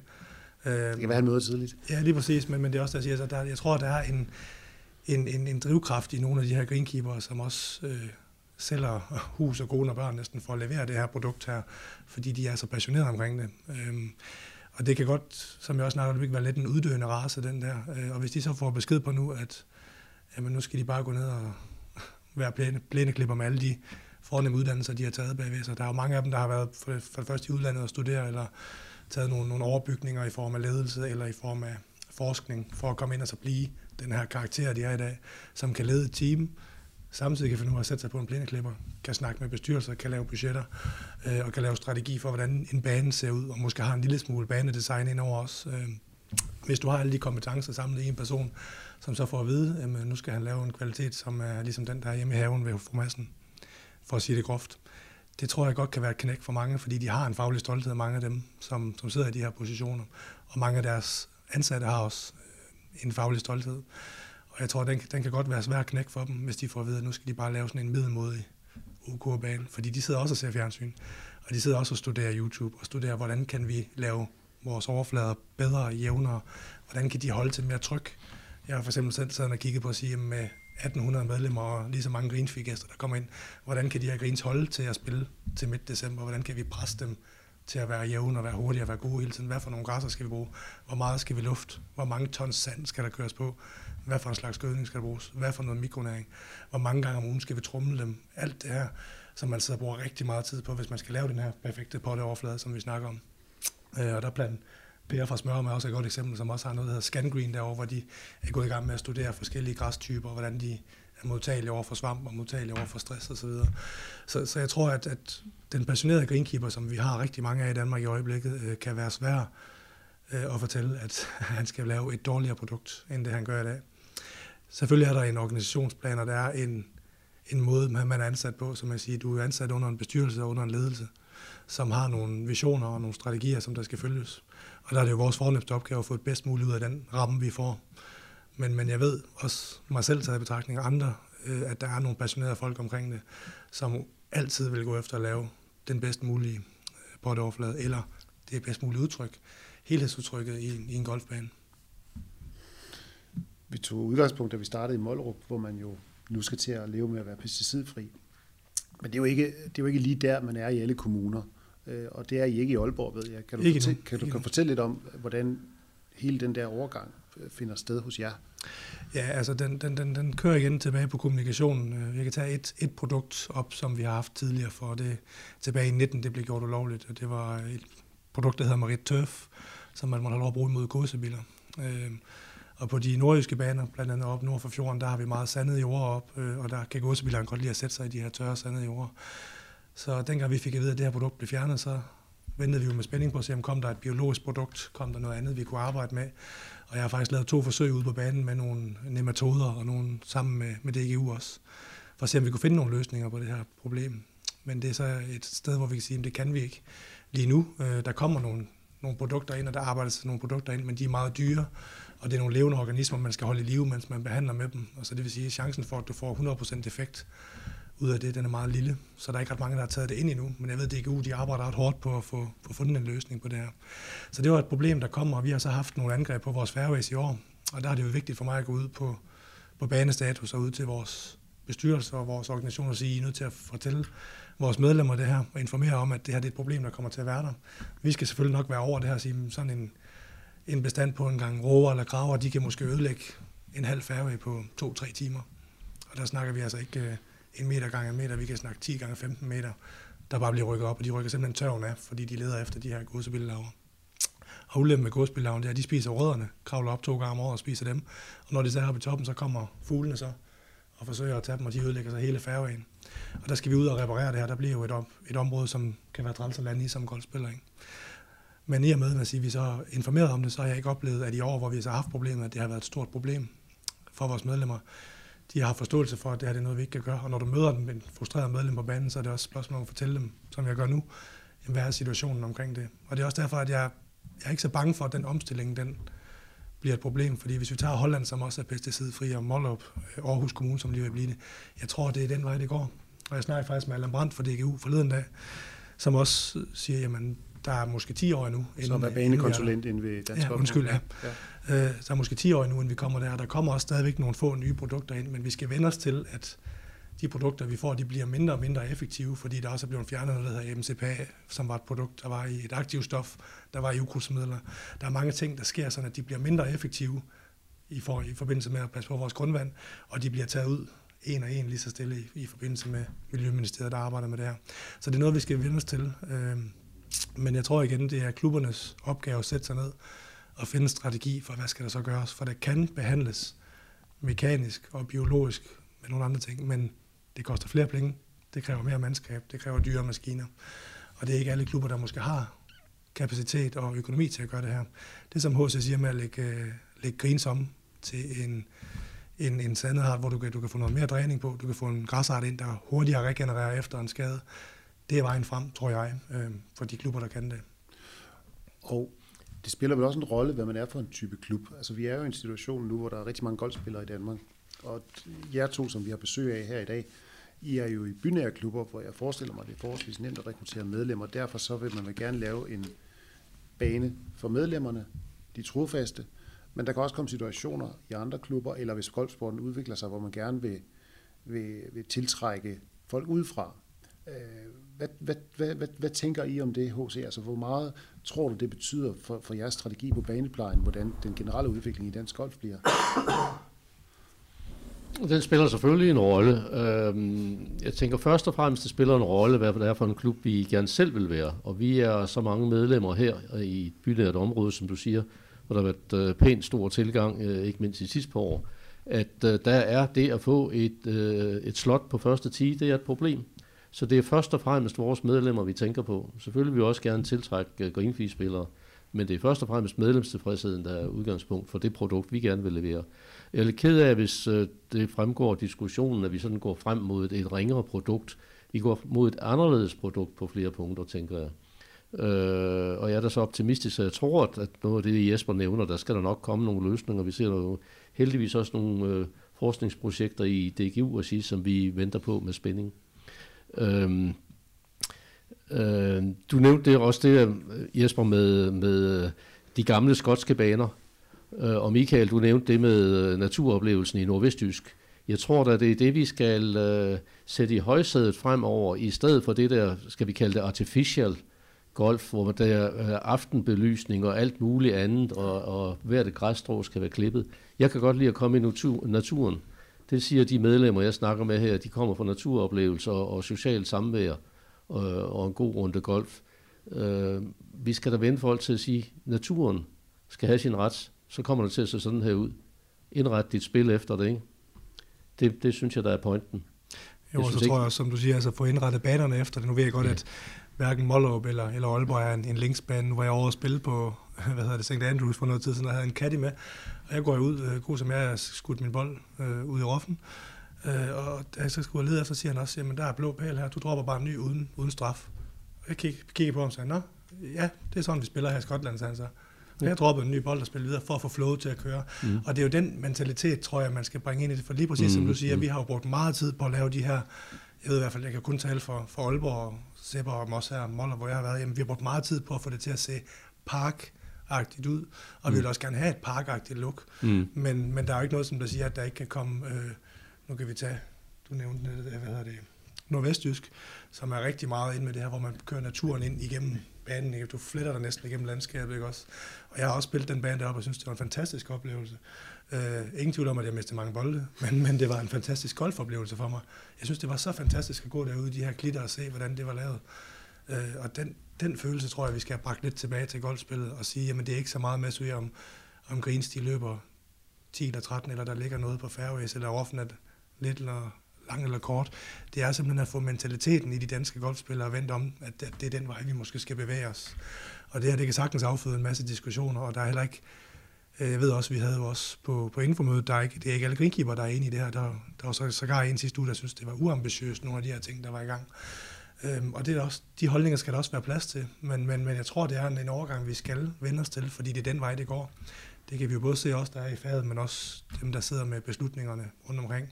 Øh, det kan være, han møder tidligt. Ja, lige præcis, men, men det er også, der siger, så der, jeg tror, der er en En, en, en drivkraft i nogle af de her greenkeepere, som også øh, sælger hus og kone og børn næsten for at levere det her produkt her, fordi de er så passionerede omkring det. Øhm, Og det kan godt, som jeg også snakker om, ikke være lidt en uddøende race, den der. Og hvis de så får besked på nu, at jamen, nu skal de bare gå ned og være plæne, plæneklipper med alle de fornemme uddannelser, de har taget bagved sig. Der er jo mange af dem, der har været for det, for det første i udlandet og studere, eller taget nogle, nogle overbygninger i form af ledelse, eller i form af forskning, for at komme ind og så blive den her karakter, de er i dag, som kan lede et team, samtidig kan finde ud af at sætte sig på en plæneklipper, kan snakke med bestyrelser, kan lave budgetter, øh, og kan lave strategi for, hvordan en bane ser ud, og måske har en lille smule banedesign indover også. Øh, hvis du har alle de kompetencer samlet i en person, som så får at vide, at øh, nu skal han lave en kvalitet, som er ligesom den, der er hjemme i haven ved formassen, for at sige det groft. Det tror jeg godt kan være et knæk for mange, fordi de har en faglig stolthed af mange af dem, som, som sidder i de her positioner, og mange af deres ansatte har også øh, en faglig stolthed. Og jeg tror, den, den kan godt være svær at knække for dem, hvis de får at vide, at nu skal de bare lave sådan en middelmodig OK-bane. Fordi de sidder også og ser fjernsyn, og de sidder også og studerer YouTube, og studerer, hvordan kan vi lave vores overflader bedre og jævnere, hvordan kan de holde til mere tryk. Jeg har for eksempel selv siddet og kigget på at sige, at med atten hundrede medlemmer og lige så mange greensfigester, der kommer ind, hvordan kan de her greens holde til at spille til midt december, hvordan kan vi presse dem til at være jævne og være hurtige og være gode hele tiden. Hvad for nogle græsser skal vi bruge? Hvor meget skal vi lufte? Hvor mange tons sand skal der køres på? Hvad for en slags gødning skal der bruges? Hvad for noget mikronæring? Hvor mange gange om ugen skal vi tromle dem? Alt det her, som man sidder og bruger rigtig meget tid på, hvis man skal lave den her perfekte potteoverflade, som vi snakker om. Og der blandt Per fra Smørhom er også et godt eksempel, som også har noget, der hedder ScanGreen derovre, hvor de er gået i gang med at studere forskellige græstyper, hvordan de er modtagelige over for svamp og modtagelige over for stress osv. Så, så jeg tror, at, at den passionerede greenkeeper, som vi har rigtig mange af i Danmark i øjeblikket, kan være svær at fortælle, at han skal lave et dårligere produkt, end det han gør i dag. Selvfølgelig er der en organisationsplan, og der er en, en måde, man er ansat på, som jeg siger, du er ansat under en bestyrelse og under en ledelse, som har nogle visioner og nogle strategier, som der skal følges. Og der er det jo vores fornemste opgave at få det bedst muligt ud af den ramme, vi får. Men, men jeg ved også mig selv taget i betragtning og andre, øh, at der er nogle passionerede folk omkring det, som altid vil gå efter at lave den bedst mulige potoverflade, eller det bedst mulige udtryk, helhedsudtrykket i en, i en golfbane. Vi tog udgangspunkt, da vi startede i Mollerup, hvor man jo nu skal til at leve med at være pesticidfri. Men det er jo ikke, det er jo ikke lige der, man er i alle kommuner. Og det er I ikke i Aalborg, ved jeg. Kan du, fortælle, kan du kan fortælle lidt om, hvordan hele den der overgang finder sted hos jer? Ja, altså den, den, den, den kører igen tilbage på kommunikationen. Jeg kan tage et, et produkt op, som vi har haft tidligere for det. Tilbage i nitten, det blev gjort ulovligt, og det var et produkt, der hedder Marit Turf, som man måtte have lov at bruge imod gåsebiler. Og på de nordjyske baner, blandt andet op nord for fjorden, der har vi meget sandede jorder op, og der kan gåsebilerne godt lide at sætte sig i de her tørre sandede jorder. Så dengang vi fik at vide, at det her produkt blev fjernet, så ventede vi jo med spænding på at se, om kom der et biologisk produkt, kom der noget andet, vi kunne arbejde med. Og jeg har faktisk lavet to forsøg ude på banen med nogle nematoder og nogle sammen med, med D G U også, for at se, om vi kunne finde nogle løsninger på det her problem. Men det er så et sted, hvor vi kan sige, at det kan vi ikke lige nu. Der kommer nogle, nogle produkter ind, og der arbejdes nogle produkter ind, men de er meget dyre, og det er nogle levende organismer, man skal holde i live, mens man behandler med dem. Og så det vil sige, at chancen for, at du får hundrede procent effekt ud af det, den er meget lille, så der er ikke ret mange, der har taget det ind endnu, men jeg ved, at D G U de arbejder ret hårdt på at få, få fundet en løsning på det her. Så det var et problem, der kom, og vi har så haft nogle angreb på vores fairways i år, og der er det jo vigtigt for mig at gå ud på, på banestatus og ud til vores bestyrelser og vores organisationer og sige, at I er nødt til at fortælle vores medlemmer det her og informere om, at det her det er et problem, der kommer til at være der. Vi skal selvfølgelig nok være over det her og sige, sådan en, en bestand på en gang råger eller graver, de kan måske ødelægge en halv fairway på to-tre timer, og der snakker vi altså ikke en meter gange en meter, vi kan snakke ti gange femten meter, der bare bliver rykket op, og de rykker simpelthen tørven af, fordi de leder efter de her gåsebillelavre. Og ulempen med gåsebillelavren, det er, at de spiser rødderne, kravler op to gange om året og spiser dem, og når de så er oppe i toppen, så kommer fuglene så og forsøger at tage dem, og de ødelægger sig hele fairwayen. Og der skal vi ud og reparere det her, der bliver jo et, om, et område, som kan være træls at lande i som golfspiller, ikke? Men i og med, at vi så er informeret om det, så har jeg ikke oplevet, at i år, hvor vi så har haft problemer, at det har været et stort problem for vores medlemmer. De har forståelse for, at det her er noget, vi ikke kan gøre. Og når du møder en frustreret medlem på banen, så er det også et spørgsmål om at fortælle dem, som jeg gør nu, hvad er situationen omkring det. Og det er også derfor, at jeg, jeg er ikke så bange for, at den omstilling den bliver et problem. Fordi hvis vi tager Holland, som også er pesticidfri, og Mollerup, Aarhus Kommune, som lige vil blive det, jeg tror, det er den vej, det går. Og jeg snakker faktisk med Allan Brandt fra D G U forleden dag, som også siger, jamen, der er måske ti år endnu. Som er banekonsulent inden ved Dansk Golfunion. Ja, undskyld, ja. ja. Så er måske ti år endnu, inden vi kommer der. Der kommer også stadigvæk nogle få nye produkter ind, men vi skal vende os til, at de produkter, vi får, de bliver mindre og mindre effektive, fordi der også er blevet fjernet noget, der hedder M C P A, som var et produkt, der var i et aktivt stof, der var i ukrudtsmidler. Der er mange ting, der sker sådan, at de bliver mindre effektive i, for, i forbindelse med at passe på vores grundvand, og de bliver taget ud en og en lige så stille i, i forbindelse med Miljøministeriet, der arbejder med det her. Så det er noget, vi skal vende os til. Men jeg tror igen, det er klubbernes opgave at sætte sig ned og finde en strategi for, hvad skal der så gøres, for det kan behandles mekanisk og biologisk med nogle andre ting, men det koster flere penge, det kræver mere mandskab, det kræver dyre maskiner, og det er ikke alle klubber, der måske har kapacitet og økonomi til at gøre det her. Det som H C siger med at lægge, lægge grins om til en, en, en sandart, hvor du kan, du kan få noget mere dræning på, du kan få en græsart ind, der hurtigere regenererer efter en skade, det er vejen frem, tror jeg, øh, for de klubber, der kan det. Og det spiller vel også en rolle, hvad man er for en type klub. Altså vi er jo i en situation nu, hvor der er rigtig mange golfspillere i Danmark, og jer to, som vi har besøg af her i dag, I er jo i bynære klubber, hvor jeg forestiller mig, det er forholdsvis nemt at rekruttere medlemmer. Derfor så vil man vil gerne lave en bane for medlemmerne, de trofaste. Men der kan også komme situationer i andre klubber, eller hvis golfsporten udvikler sig, hvor man gerne vil, vil, vil tiltrække folk udefra. Hvad, hvad, hvad, hvad, hvad tænker I om det, H C? Altså, hvor meget tror du, det betyder for, for jeres strategi på baneplejen, hvordan den generelle udvikling i dansk golf bliver? Den spiller selvfølgelig en rolle. Jeg tænker først og fremmest, det spiller en rolle, hvad det er for en klub, vi gerne selv vil være. Og vi er så mange medlemmer her i bynært område, som du siger, hvor der har været pænt stor tilgang, ikke mindst i sidste par år, at der er det at få et, et slot på første tee, det er et problem. Så det er først og fremmest vores medlemmer, vi tænker på. Selvfølgelig vil vi også gerne tiltrække greenfee-spillere, men det er først og fremmest medlemstilfredsheden, der er udgangspunkt for det produkt, vi gerne vil levere. Jeg er lidt ked af, hvis det fremgår af diskussionen, at vi sådan går frem mod et, et ringere produkt. Vi går mod et anderledes produkt på flere punkter, tænker jeg. Øh, og jeg er da så optimistisk, at jeg tror, at noget af det, Jesper nævner, der skal der nok komme nogle løsninger. Vi ser jo heldigvis også nogle øh, forskningsprojekter i D G U, som vi venter på med spænding. Øh, øh, du nævnte det også det, Jesper, med, med de gamle skotske baner. Og Michael, du nævnte det med naturoplevelsen i Nordvestjysk. Jeg tror da, det er det, vi skal øh, sætte i højsædet fremover, i stedet for det der, skal vi kalde det artificial golf, hvor der er aftenbelysning og alt muligt andet, og, og hvert et græsstrå skal være klippet. Jeg kan godt lide at komme i natur, naturen. Det siger de medlemmer, jeg snakker med her, de kommer fra naturoplevelser og, og socialt samvær og, og en god runde golf. Øh, vi skal da vende folk til at sige, at naturen skal have sin ret. Så kommer det til at se sådan her ud. Indret dit spil efter det, ikke? Det, det synes jeg, der er pointen. Jo, og så ikke... tror jeg, som du siger, altså få indrettet banerne efter det. Nu ved jeg godt, ja. At hverken Mollerup eller, eller Aalborg er en, en linksbane. Nu var jeg over at spille på, hvad hedder det, Saint Andrews for noget tid siden, og havde en caddy med. Og jeg går ud, øh, god som jeg, jeg skudt min bold øh, ud i roffen. Øh, og da jeg så skulle lede efter, siger han også, jamen der er blå pæl her, du dropper bare en ny uden, uden straf. Og jeg kigger, kigger på ham og siger, nå, ja, det er sådan, vi spiller her i Skotland, sagde han så. Jeg har droppet en ny bold og spillet videre for at få flowet til at køre. Mm. Og det er jo den mentalitet, tror jeg, man skal bringe ind i det. For lige præcis mm. som du siger, mm. vi har jo brugt meget tid på at lave de her... Jeg ved i hvert fald, jeg kan kun tale for, for Aalborg, Sepper og Moss her, Moller, hvor jeg har været. Jamen, vi har brugt meget tid på at få det til at se parkagtigt ud. Og mm. vi vil også gerne have et parkagtigt look. Mm. Men, men der er jo ikke noget, som der siger, at der ikke kan komme... Øh, nu kan vi tage... Du nævnte, hvad hedder det... Nordvestjysk, som er rigtig meget inde med det her, hvor man kører naturen ind igennem banen. Ikke? Du fletter dig næsten igennem landskabet, ikke også? Og jeg har også spillet den bane deroppe, og synes, det var en fantastisk oplevelse. Uh, ingen tvivl om, at jeg mistede mange bolde, men, men det var en fantastisk golfoplevelse for mig. Jeg synes, det var så fantastisk at gå derude i de her klitter og se, hvordan det var lavet. Uh, og den, den følelse, tror jeg, vi skal have bragt lidt tilbage til golfspillet og sige, jamen det er ikke så meget med at om, om greens, de løber ti eller tretten, eller der ligger noget på fairways, eller offnet lidt eller... lang eller kort. Det er simpelthen at få mentaliteten i de danske golfspillere vendt om, at det er den vej, vi måske skal bevæge os. Og det her, det kan sagtens afføde en masse diskussioner, og der er heller ikke, jeg ved også, vi havde jo også på, på infomødet, der er ikke, det er ikke alle greenkeeper, der er inde i det her. Der, der var så, sågar en sidste uge, der synes det var uambitiøst, nogle af de her ting, der var i gang. Øhm, og det er også, de holdninger skal der også være plads til, men, men, men jeg tror, det er en, en overgang, vi skal vende os til, fordi det er den vej, det går. Det kan vi jo både se os, der er i faget, men også dem, der sidder med beslutningerne rundt omkring.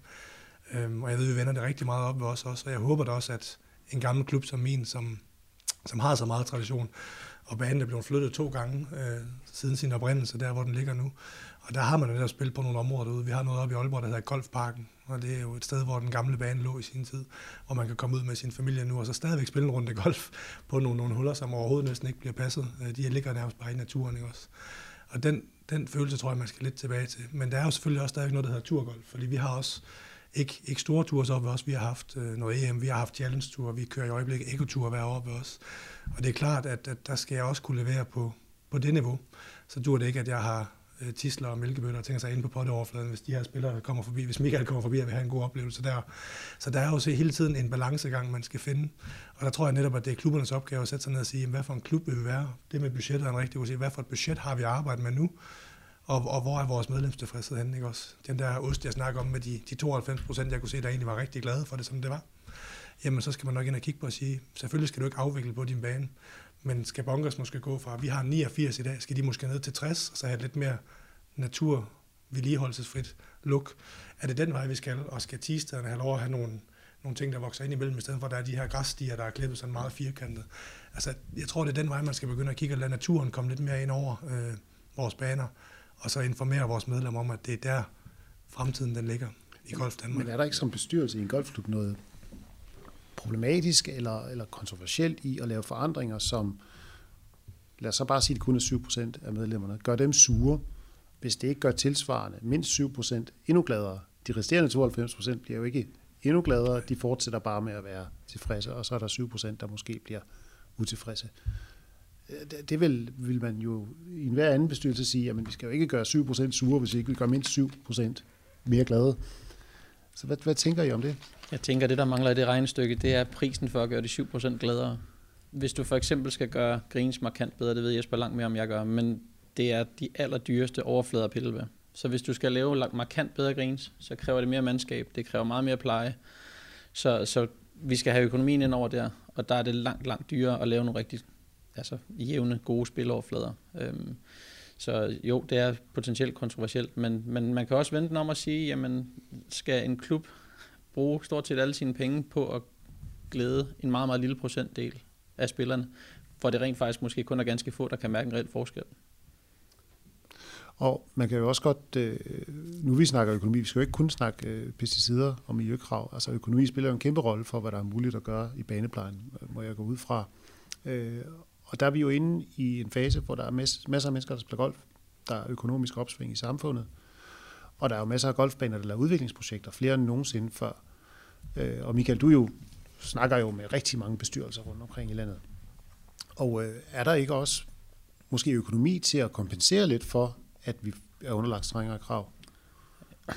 Øhm, og jeg ved, vi vender det rigtig meget op ved os også, og jeg håber da også, at en gammel klub som min, som, som har så meget tradition, og banen er blevet flyttet to gange øh, siden sin oprindelse, der hvor den ligger nu, og der har man jo netop spillet på nogle områder derude. Vi har noget oppe i Aalborg, der hedder Golfparken, og det er jo et sted, hvor den gamle bane lå i sin tid, og man kan komme ud med sin familie nu, og så stadigvæk spille en runde golf på nogle, nogle huller, som overhovedet næsten ikke bliver passet. De ligger nærmest bare i naturen, ikke også? Og den, den følelse tror jeg, man skal lidt tilbage til. Men der er jo selvfølgelig også stadigvæk noget, der hedder turgolf, fordi vi har også Ikke, ikke store ture op ved os. Vi har haft øh, noget E M, vi har haft Challenge Touren, vi kører i øjeblikket ekoture hver år ved os. Og det er klart, at, at der skal jeg også kunne levere på, på det niveau. Så dur det ikke, at jeg har øh, tisler og mælkebøtter og tænker sig ind på potteoverfladen, hvis de her spillere kommer forbi. Hvis Michael kommer forbi, og vil have en god oplevelse der. Så der er jo så hele tiden en balancegang, man skal finde. Og der tror jeg netop, at det er klubbernes opgave at sætte sig ned og sige, jamen, hvad for en klub vil vi være? Det med budgettet er en rigtig god sige. Hvad for et budget har vi arbejdet med nu? Og, og hvor er vores medlemstilfredshed henne, ikke også? Den der ost, jeg snakker om med de, de tooghalvfems procent, jeg kunne se, der egentlig var rigtig glade for det, som det var. Jamen, så skal man nok ind og kigge på og sige, selvfølgelig skal du ikke afvikle på din bane, men skal bunkers måske gå fra, vi har niogfirs i dag, skal de måske ned til tres, og så have lidt mere naturvedligeholdelsesfrit look. Er det den vej, vi skal, og skal tigestederne have lov at have nogle, nogle ting, der vokser ind imellem, i stedet for, at der er de her græsstier, der er klippet sådan meget firkantet. Altså, jeg tror, det er den vej, man skal begynde at kigge og lade naturen komme lidt mere ind over øh, vores baner. Og så informerer vores medlemmer om, at det er der fremtiden den ligger i Golf Danmark. Men er der ikke som bestyrelse i en golfklub noget problematisk eller, eller kontroversielt i at lave forandringer, som, lad os så bare sige, det kun er syv procent af medlemmerne, gør dem sure, hvis det ikke gør tilsvarende mindst syv procent endnu gladere? De resterende tooghalvfems procent bliver jo ikke endnu gladere, de fortsætter bare med at være tilfredse, og så er der syv procent, der måske bliver utilfredse. Det vil, vil man jo i enhver anden bestyrelse sige, at vi skal jo ikke gøre syv procent sure, hvis vi ikke vil gøre mindst syv procent mere glade. Så hvad, hvad tænker I om det? Jeg tænker, at det, der mangler i det regnestykke, det er prisen for at gøre de syv procent gladere. Hvis du for eksempel skal gøre greens markant bedre, det ved Jesper langt mere om, jeg gør, men det er de allerdyreste overflader at pille ved. Så hvis du skal lave markant bedre greens, så kræver det mere mandskab, det kræver meget mere pleje. Så, så vi skal have økonomien ind over der, og der er det langt, langt dyrere at lave nogle rigtig altså jævne, gode spiloverflader. Øhm, så jo, det er potentielt kontroversielt, men, men man kan også vente om at sige, jamen, skal en klub bruge stort set alle sine penge på at glæde en meget, meget lille procentdel af spillerne, for det rent faktisk måske kun er ganske få, der kan mærke en reel forskel. Og man kan jo også godt, øh, nu vi snakker økonomi, vi skal jo ikke kun snakke øh, pesticider og miljøkrav, altså økonomi spiller jo en kæmpe rolle for, hvad der er muligt at gøre i baneplejen, må jeg gå ud fra. Øh, Og der er vi jo inde i en fase, hvor der er masser af mennesker, der spiller golf. Der er økonomisk opsving i samfundet. Og der er jo masser af golfbaner, der laver udviklingsprojekter, flere end nogensinde før. Og Michael, du jo snakker jo med rigtig mange bestyrelser rundt omkring i landet. Og er der ikke også måske økonomi til at kompensere lidt for, at vi er underlagt strengere krav?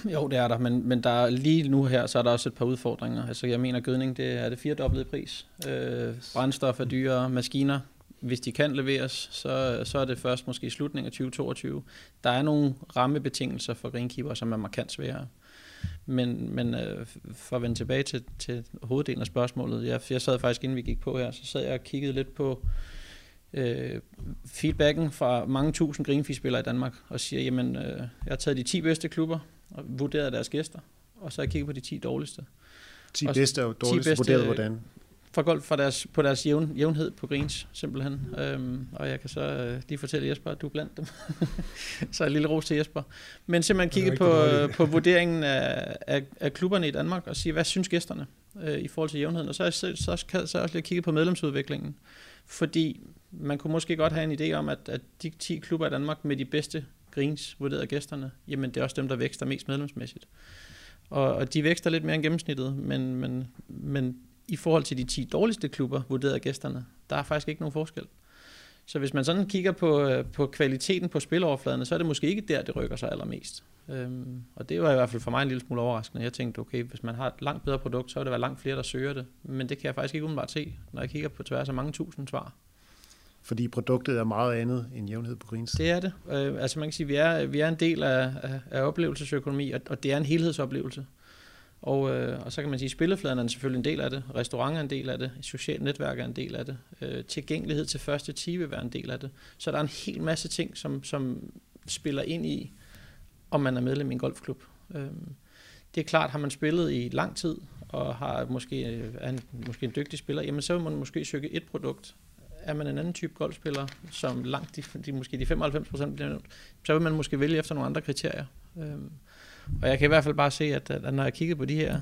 Jo, det er der, men, men der er lige nu her, så er der også et par udfordringer. Altså jeg mener, gødning, det er det firedobblede pris. Øh, brændstof er dyre, maskiner. Hvis de kan leveres, så, så er det først måske i slutningen af tyve toogtyve. Der er nogle rammebetingelser for greenkeeper, som er markant sværere. Men, men for at vende tilbage til, til hoveddelen af spørgsmålet, jeg, jeg sad faktisk, inden vi gik på her, så sad jeg og kiggede lidt på øh, feedbacken fra mange tusind greenfee-spillere i Danmark, og siger, jamen, øh, jeg har taget de ti bedste klubber og vurderet deres gæster, og så har jeg kigget på de ti dårligste. ti og, bedste og dårligste bedste, vurderet hvordan? Fra golf fra deres, på deres jævn, jævnhed på greens, simpelthen. Øhm, og jeg kan så øh, lige fortælle Jesper, at du er blandt dem. Så en lille ros til Jesper. Men simpelthen kigge på, på vurderingen af, af, af klubberne i Danmark og sige, hvad synes gæsterne øh, i forhold til jævnheden? Og så har jeg så, så, så også lige kigget på medlemsudviklingen. Fordi man kunne måske godt have en idé om, at, at de ti klubber i Danmark med de bedste greens vurderede af gæsterne, jamen det er også dem, der vækster mest medlemsmæssigt. Og, og de vækster lidt mere end gennemsnittet, men, men, men i forhold til de ti dårligste klubber, vurderede gæsterne, der er faktisk ikke nogen forskel. Så hvis man sådan kigger på, på kvaliteten på spiloverfladerne, så er det måske ikke der, det rykker sig allermest. Øhm, og det var i hvert fald for mig en lille smule overraskende. Jeg tænkte, okay, hvis man har et langt bedre produkt, så vil der være langt flere, der søger det. Men det kan jeg faktisk ikke umiddelbart se, når jeg kigger på tværs af mange tusind svar. Fordi produktet er meget andet end jævnhed på greens. Det er det. Øh, altså man kan sige, at vi er, vi er en del af, af, af oplevelsesøkonomi, og, og det er en helhedsoplevelse. Og, øh, og så kan man sige, at spillefladen er selvfølgelig en del af det, restauranter er en del af det, socialt netværk er en del af det, øh, tilgængelighed til første time vil være en del af det. Så der er en hel masse ting, som, som spiller ind i, om man er medlem i en golfklub. Øh, det er klart, har man spillet i lang tid, og har måske, er en, måske en dygtig spiller, jamen så vil man måske søge et produkt. Er man en anden type golfspiller, som langt de, de, måske de femoghalvfems procent bliver nævnt, så vil man måske vælge efter nogle andre kriterier. Øh, Og jeg kan i hvert fald bare se, at, at når jeg kigger på de her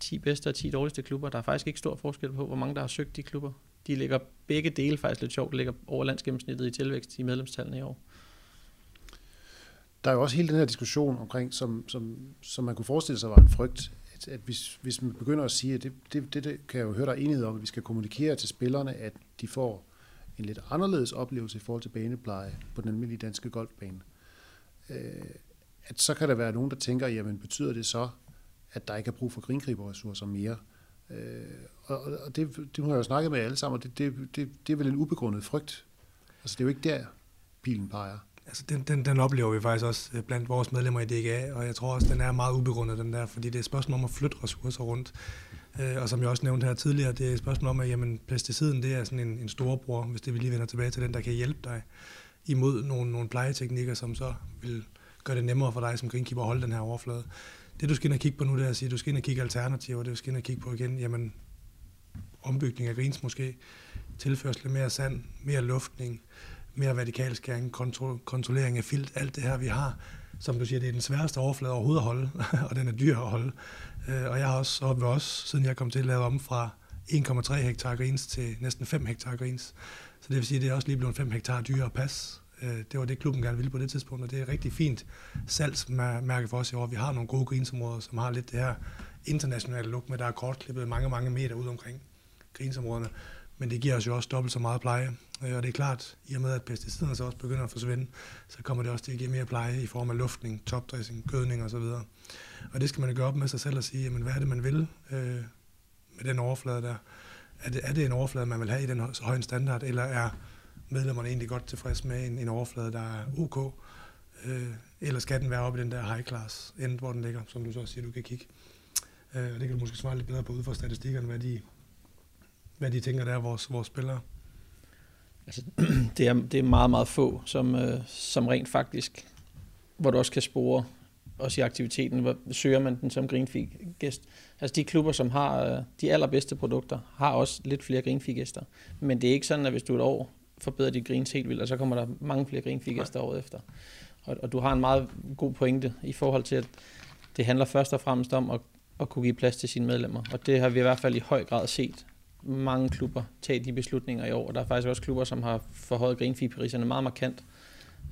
ti bedste og ti dårligste klubber, der er faktisk ikke stor forskel på, hvor mange der har søgt de klubber. De ligger begge dele faktisk lidt sjovt, de ligger over landsgennemsnittet i tilvækst i medlemstallene i år. Der er jo også hele den her diskussion omkring, som, som, som man kunne forestille sig var en frygt, at, at hvis, hvis man begynder at sige, at det, det, det, det kan jeg jo høre, der er enighed om, at vi skal kommunikere til spillerne, at de får en lidt anderledes oplevelse i forhold til banepleje på den almindelige danske golfbane. Øh, at så kan der være nogen, der tænker, jamen betyder det så, at der ikke er brug for greenkeeper-ressourcer mere? Øh, og og det, det har jeg jo snakket med alle sammen, og det, det, det, det er vel en ubegrundet frygt. Altså det er jo ikke der, pilen peger. Altså den, den, den oplever vi faktisk også blandt vores medlemmer i D G A, og jeg tror også, den er meget ubegrundet, den der, fordi det er et spørgsmål om at flytte ressourcer rundt. Og som jeg også nævnte her tidligere, det er et spørgsmål om, at jamen, pesticiden det er sådan en, en storebror, hvis det vi lige vender tilbage til den, der kan hjælpe dig imod nogle, nogle plejeteknikker, som så vil gøre det nemmere for dig som greenkeeper at holde den her overflade. Det du skal ind og kigge på nu, det er at sige, du skal ind og kigge alternativer, det du skal ind og kigge på igen, jamen ombygning af greens måske, tilførsel af mere sand, mere luftning, mere vertikalskæring, kontro, kontrollering af filt, alt det her vi har, som du siger, det er den sværeste overflade overhovedet at holde, og den er dyr at holde. Og jeg har også, og også siden jeg kom til, lavet om fra en komma tre hektar greens til næsten fem hektar greens. Så det vil sige, at det er også lige blevet fem hektar dyrere pas. Det var det, klubben gerne ville på det tidspunkt, og det er rigtig fint salgsmærke for os i år. Vi har nogle gode greensområder, som har lidt det her internationale look med, der er kortklippet mange, mange meter ud omkring greensområderne. Men det giver os jo også dobbelt så meget pleje. Og det er klart, i og med at pesticiderne så også begynder at forsvinde, så kommer det også til at give mere pleje i form af luftning, topdressing, gødning osv. Og det skal man jo gøre op med sig selv og sige, jamen, hvad er det, man vil øh, med den overflade der? Er det, er det en overflade, man vil have i den høje standard, eller er medlemmerne egentlig godt tilfredse med en, en overflade, der er ok? Øh, eller skal den være oppe i den der high class, end hvor den ligger, som du så siger, du kan kigge? Øh, og det kan du måske svare lidt bedre på ud fra statistikkerne, hvad de... hvad de tænker, der er vores, vores spillere? Altså, det, er, det er meget, meget få, som, øh, som rent faktisk, hvor du også kan spore os i aktiviteten, hvor søger man den som greenfee-gæst. Altså de klubber, som har øh, de allerbedste produkter, har også lidt flere greenfee-gæster. Men det er ikke sådan, at hvis du et år forbedrer dit greens helt vildt, og så kommer der mange flere greenfee-gæster året efter. Og, og du har en meget god pointe i forhold til, at det handler først og fremmest om at, at kunne give plads til sine medlemmer. Og det har vi i hvert fald i høj grad set mange klubber tager de beslutninger i år, og der er faktisk også klubber, som har forhøjet greenfee-priserne meget markant,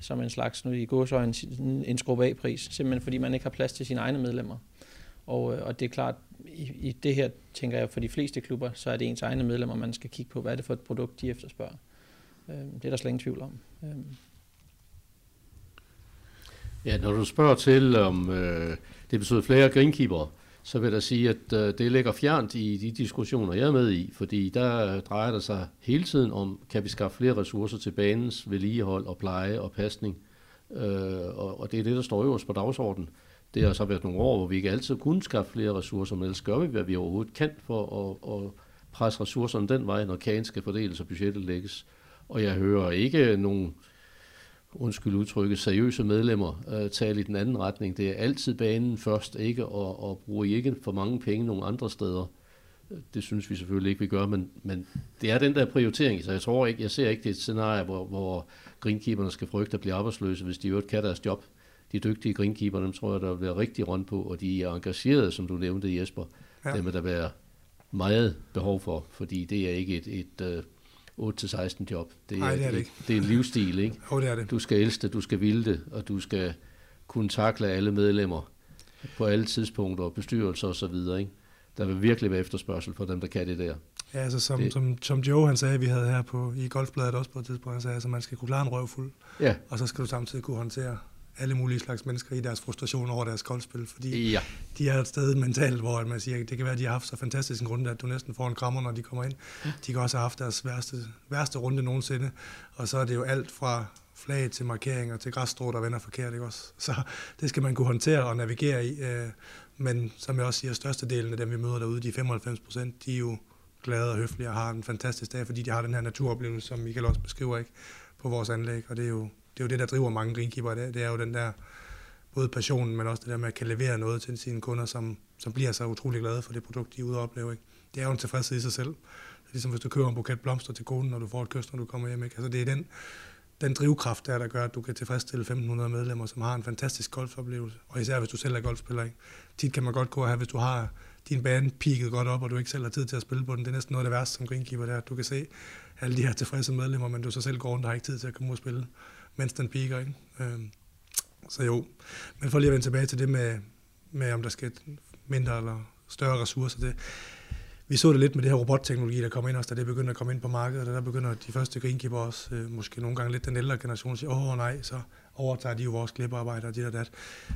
som en slags, nu i gåseøjne, en, en skrub af pris, simpelthen fordi man ikke har plads til sine egne medlemmer. Og, og det er klart, i, i det her, tænker jeg, for de fleste klubber, så er det ens egne medlemmer, man skal kigge på, hvad er det for et produkt, de efterspørger. Det er der slet ingen tvivl om. Ja, når du spørger til, om øh, det betyder flere greenkeepere, så vil jeg sige, at øh, det ligger fjernt i de diskussioner, jeg er med i, fordi der øh, drejer det sig hele tiden om, kan vi skaffe flere ressourcer til banens vedligehold og pleje og pasning, øh, og, og det er det, der står øverst på dagsordenen. Det har så været nogle år, hvor vi ikke altid kunne skaffe flere ressourcer, men ellers gør vi, hvad vi overhovedet kan for at, at presse ressourcerne den vej, når kagen skal fordeles og budgettet lægges. Og jeg hører ikke nogen, undskyld udtrykket, seriøse medlemmer øh, tale i den anden retning. Det er altid banen først, ikke, og, og bruger ikke for mange penge nogle andre steder. Det synes vi selvfølgelig ikke, vi gør, men, men det er den der prioritering, så jeg tror ikke, jeg ser ikke det et scenarie, hvor, hvor greenkeeperne skal frygte at blive arbejdsløse, hvis de øvrigt kan deres job. De dygtige greenkeeper, dem tror jeg, der vil være rigtig rundt på, og de er engagerede, som du nævnte, Jesper. Ja. Dem vil der være meget behov for, fordi det er ikke et... et øh, otte til seksten job. Det er, Ej, det er det ikke. Det er en livsstil, ikke? Jo, det er det. Du skal elske det, du skal ville det, og du skal kunne takle alle medlemmer på alle tidspunkter, bestyrelser og så videre, ikke? Der vil virkelig være efterspørgsel for dem, der kan det der. Ja, altså som, det. som, som Joe han sagde, vi havde her på, i Golfbladet også på et tidspunkt, han sagde, altså man skal kunne klare en røvfuld, ja. Og så skal du samtidig kunne håndtere alle mulige slags mennesker i deres frustration over deres golfspil, fordi ja. De er et sted mentalt, hvor man siger, det kan være, at de har haft så fantastisk en runde, at du næsten får en krammer, når de kommer ind. De kan også have haft deres værste, værste runde nogensinde, og så er det jo alt fra flag til markeringer til græsstrå, der vender forkert, ikke også? Så det skal man kunne håndtere og navigere i, men som jeg også siger, størstedelen af dem, vi møder derude, de femoghalvfems procent, de er jo glade og høflige og har en fantastisk dag, fordi de har den her naturoplevelse, som Michael også beskriver, ikke, på vores anlæg, og det er jo Det er jo det, der driver mange greenkeepere i dag. Det er jo den der, både passionen, men også det der med at kan levere noget til sine kunder, som, som bliver så utrolig glade for det produkt, de er ude og opleve, ikke? Det er jo en tilfredshed i sig selv. Det er ligesom hvis du køber en buket blomster til konen, når du får et kys, når du kommer hjem, ikke? Altså det er den, den drivkraft der, der gør, at du kan tilfredsstille femten hundrede medlemmer, som har en fantastisk golfoplevelse. Og især hvis du selv er golfspiller. Ikke? Tit kan man godt gå her, hvis du har din bane peaket godt op, og du ikke selv har tid til at spille på den. Det er næsten noget af det værste som greenkeeper, der du kan se alle de her tilfredse medlemmer, men du så selv går rundt og har ikke tid til at komme ud og spille, mens den peaker. Ikke? Øhm, så jo. Men for lige at vende tilbage til det med, med om der skal mindre eller større ressourcer til. Vi så det lidt med det her robotteknologi, der kommer ind også, da det begynder at komme ind på markedet, og der begynder de første greenkeeper også, øh, måske nogle gange lidt den ældre generation, at sige, åh nej, så overtager de jo vores klippearbejder og dit og dat.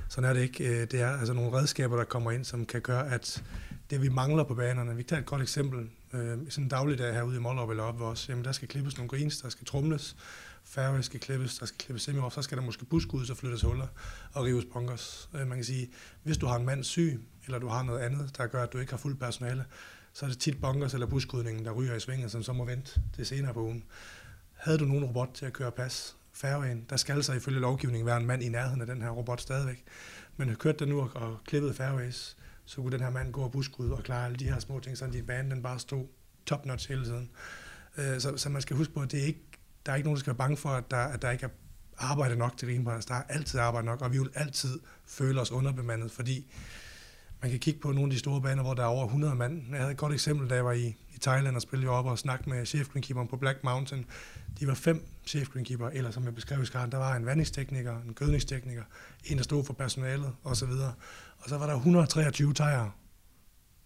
Sådan er det ikke. Det er altså nogle redskaber, der kommer ind, som kan gøre, at det vi mangler på banerne, vi kan tage et godt eksempel, øh, sådan en dagligdag herude i Mollerup eller oppe ved os, jamen der skal klippes nogle greens, der skal tromles, færre skal klippes, der skal klippes semi-off, så skal der måske buske ud, så flyttes huller og rives bunkers. Øh, man kan sige, hvis du har en mand syg, eller du har noget andet, der gør, at du ikke har fuld personale, så er det tit bunkers eller buskudningen, der ryger i svinget, som så må vente til senere på ugen. Havde du nogen robot til at køre pas færgen, der skal så ifølge lovgivningen være en mand i nærheden af den her robot stadigvæk. Men kørte den nu og klippede fairways, så kunne den her mand gå og buskud og klare alle de her små ting, sådan din bane den bare stod top-notch hele tiden. Så, så man skal huske på, at det er ikke, der er ikke nogen, der skal være bange for, at der, at der ikke er arbejde nok til greenpræs. Der er altid arbejde nok, og vi vil altid føle os underbemandet, fordi man kan kigge på nogle af de store baner, hvor der er over hundrede mand. Jeg havde et godt eksempel, da jeg var i, i Thailand og spillede op og snakkede med chefgreenkeeperen på Black Mountain. De var fem chefgreenkeeper, eller som jeg beskrev i skarten, der var en vandingstekniker, en gødningstekniker, en der stod for personalet osv. Og så var der et hundrede og treogtyve thaier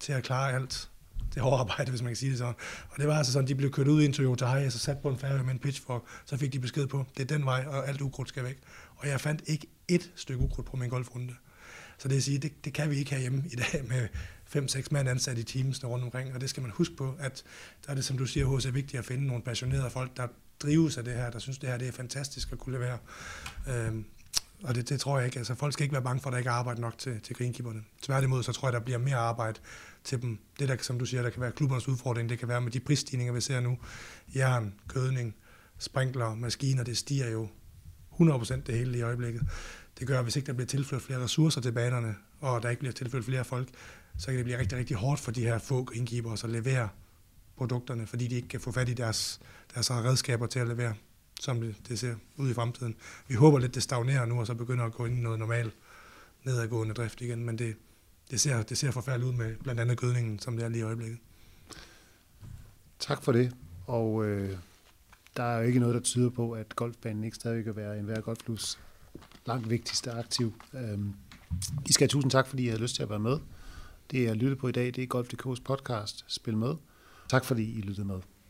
til at klare alt det hårde arbejde, hvis man kan sige det sådan. Og det var altså sådan, de blev kørt ud i en Toyota Hiace og sat på en færge med en pitchfork, så fik de besked på, det er den vej, og alt ukrudt skal væk. Og jeg fandt ikke ét stykke ukrudt på min golfrunde. Så det vil sige, det, det kan vi ikke have hjemme i dag med fem seks mand ansat i teamsene rundt omkring, og det skal man huske på, at der er det, som du siger, H C, vigtigt at finde nogle passionerede folk, der drives af det her, der synes, det her det er fantastisk at kunne levere. Øhm, og det, det tror jeg ikke. Altså, folk skal ikke være bange for, at der ikke er arbejde nok til, til greenkeeperne. Tværtimod, så tror jeg, der bliver mere arbejde til dem. Det, der, som du siger, der kan være klubbernes udfordring, det kan være med de prisstigninger, vi ser nu. Jern, gødning, sprinkler, maskiner, det stiger jo hundrede procent det hele i øjeblikket. Det gør, at hvis ikke der bliver tilført flere ressourcer til banerne, og der ikke bliver tilført flere folk, så kan det blive rigtig, rigtig hårdt for de her få greenkeepere at levere produkterne, fordi de ikke kan få fat i deres, deres redskaber til at levere, som det, det ser ud i fremtiden. Vi håber lidt, det stagnerer nu, og så begynder at gå ind i noget normal nedadgående drift igen, men det, det, ser, det ser forfærdeligt ud med blandt andet gødningen, som det er lige i øjeblikket. Tak for det, og øh, der er jo ikke noget, der tyder på, at golfbanen ikke stadig kan være en hver golfklubs langt vigtigste aktiv. I skal have tusind tak, fordi I havde lyst til at være med. Det, jeg lyttede på i dag, det er Golf punktum d k's podcast Spil Med. Tak, fordi I lyttede med.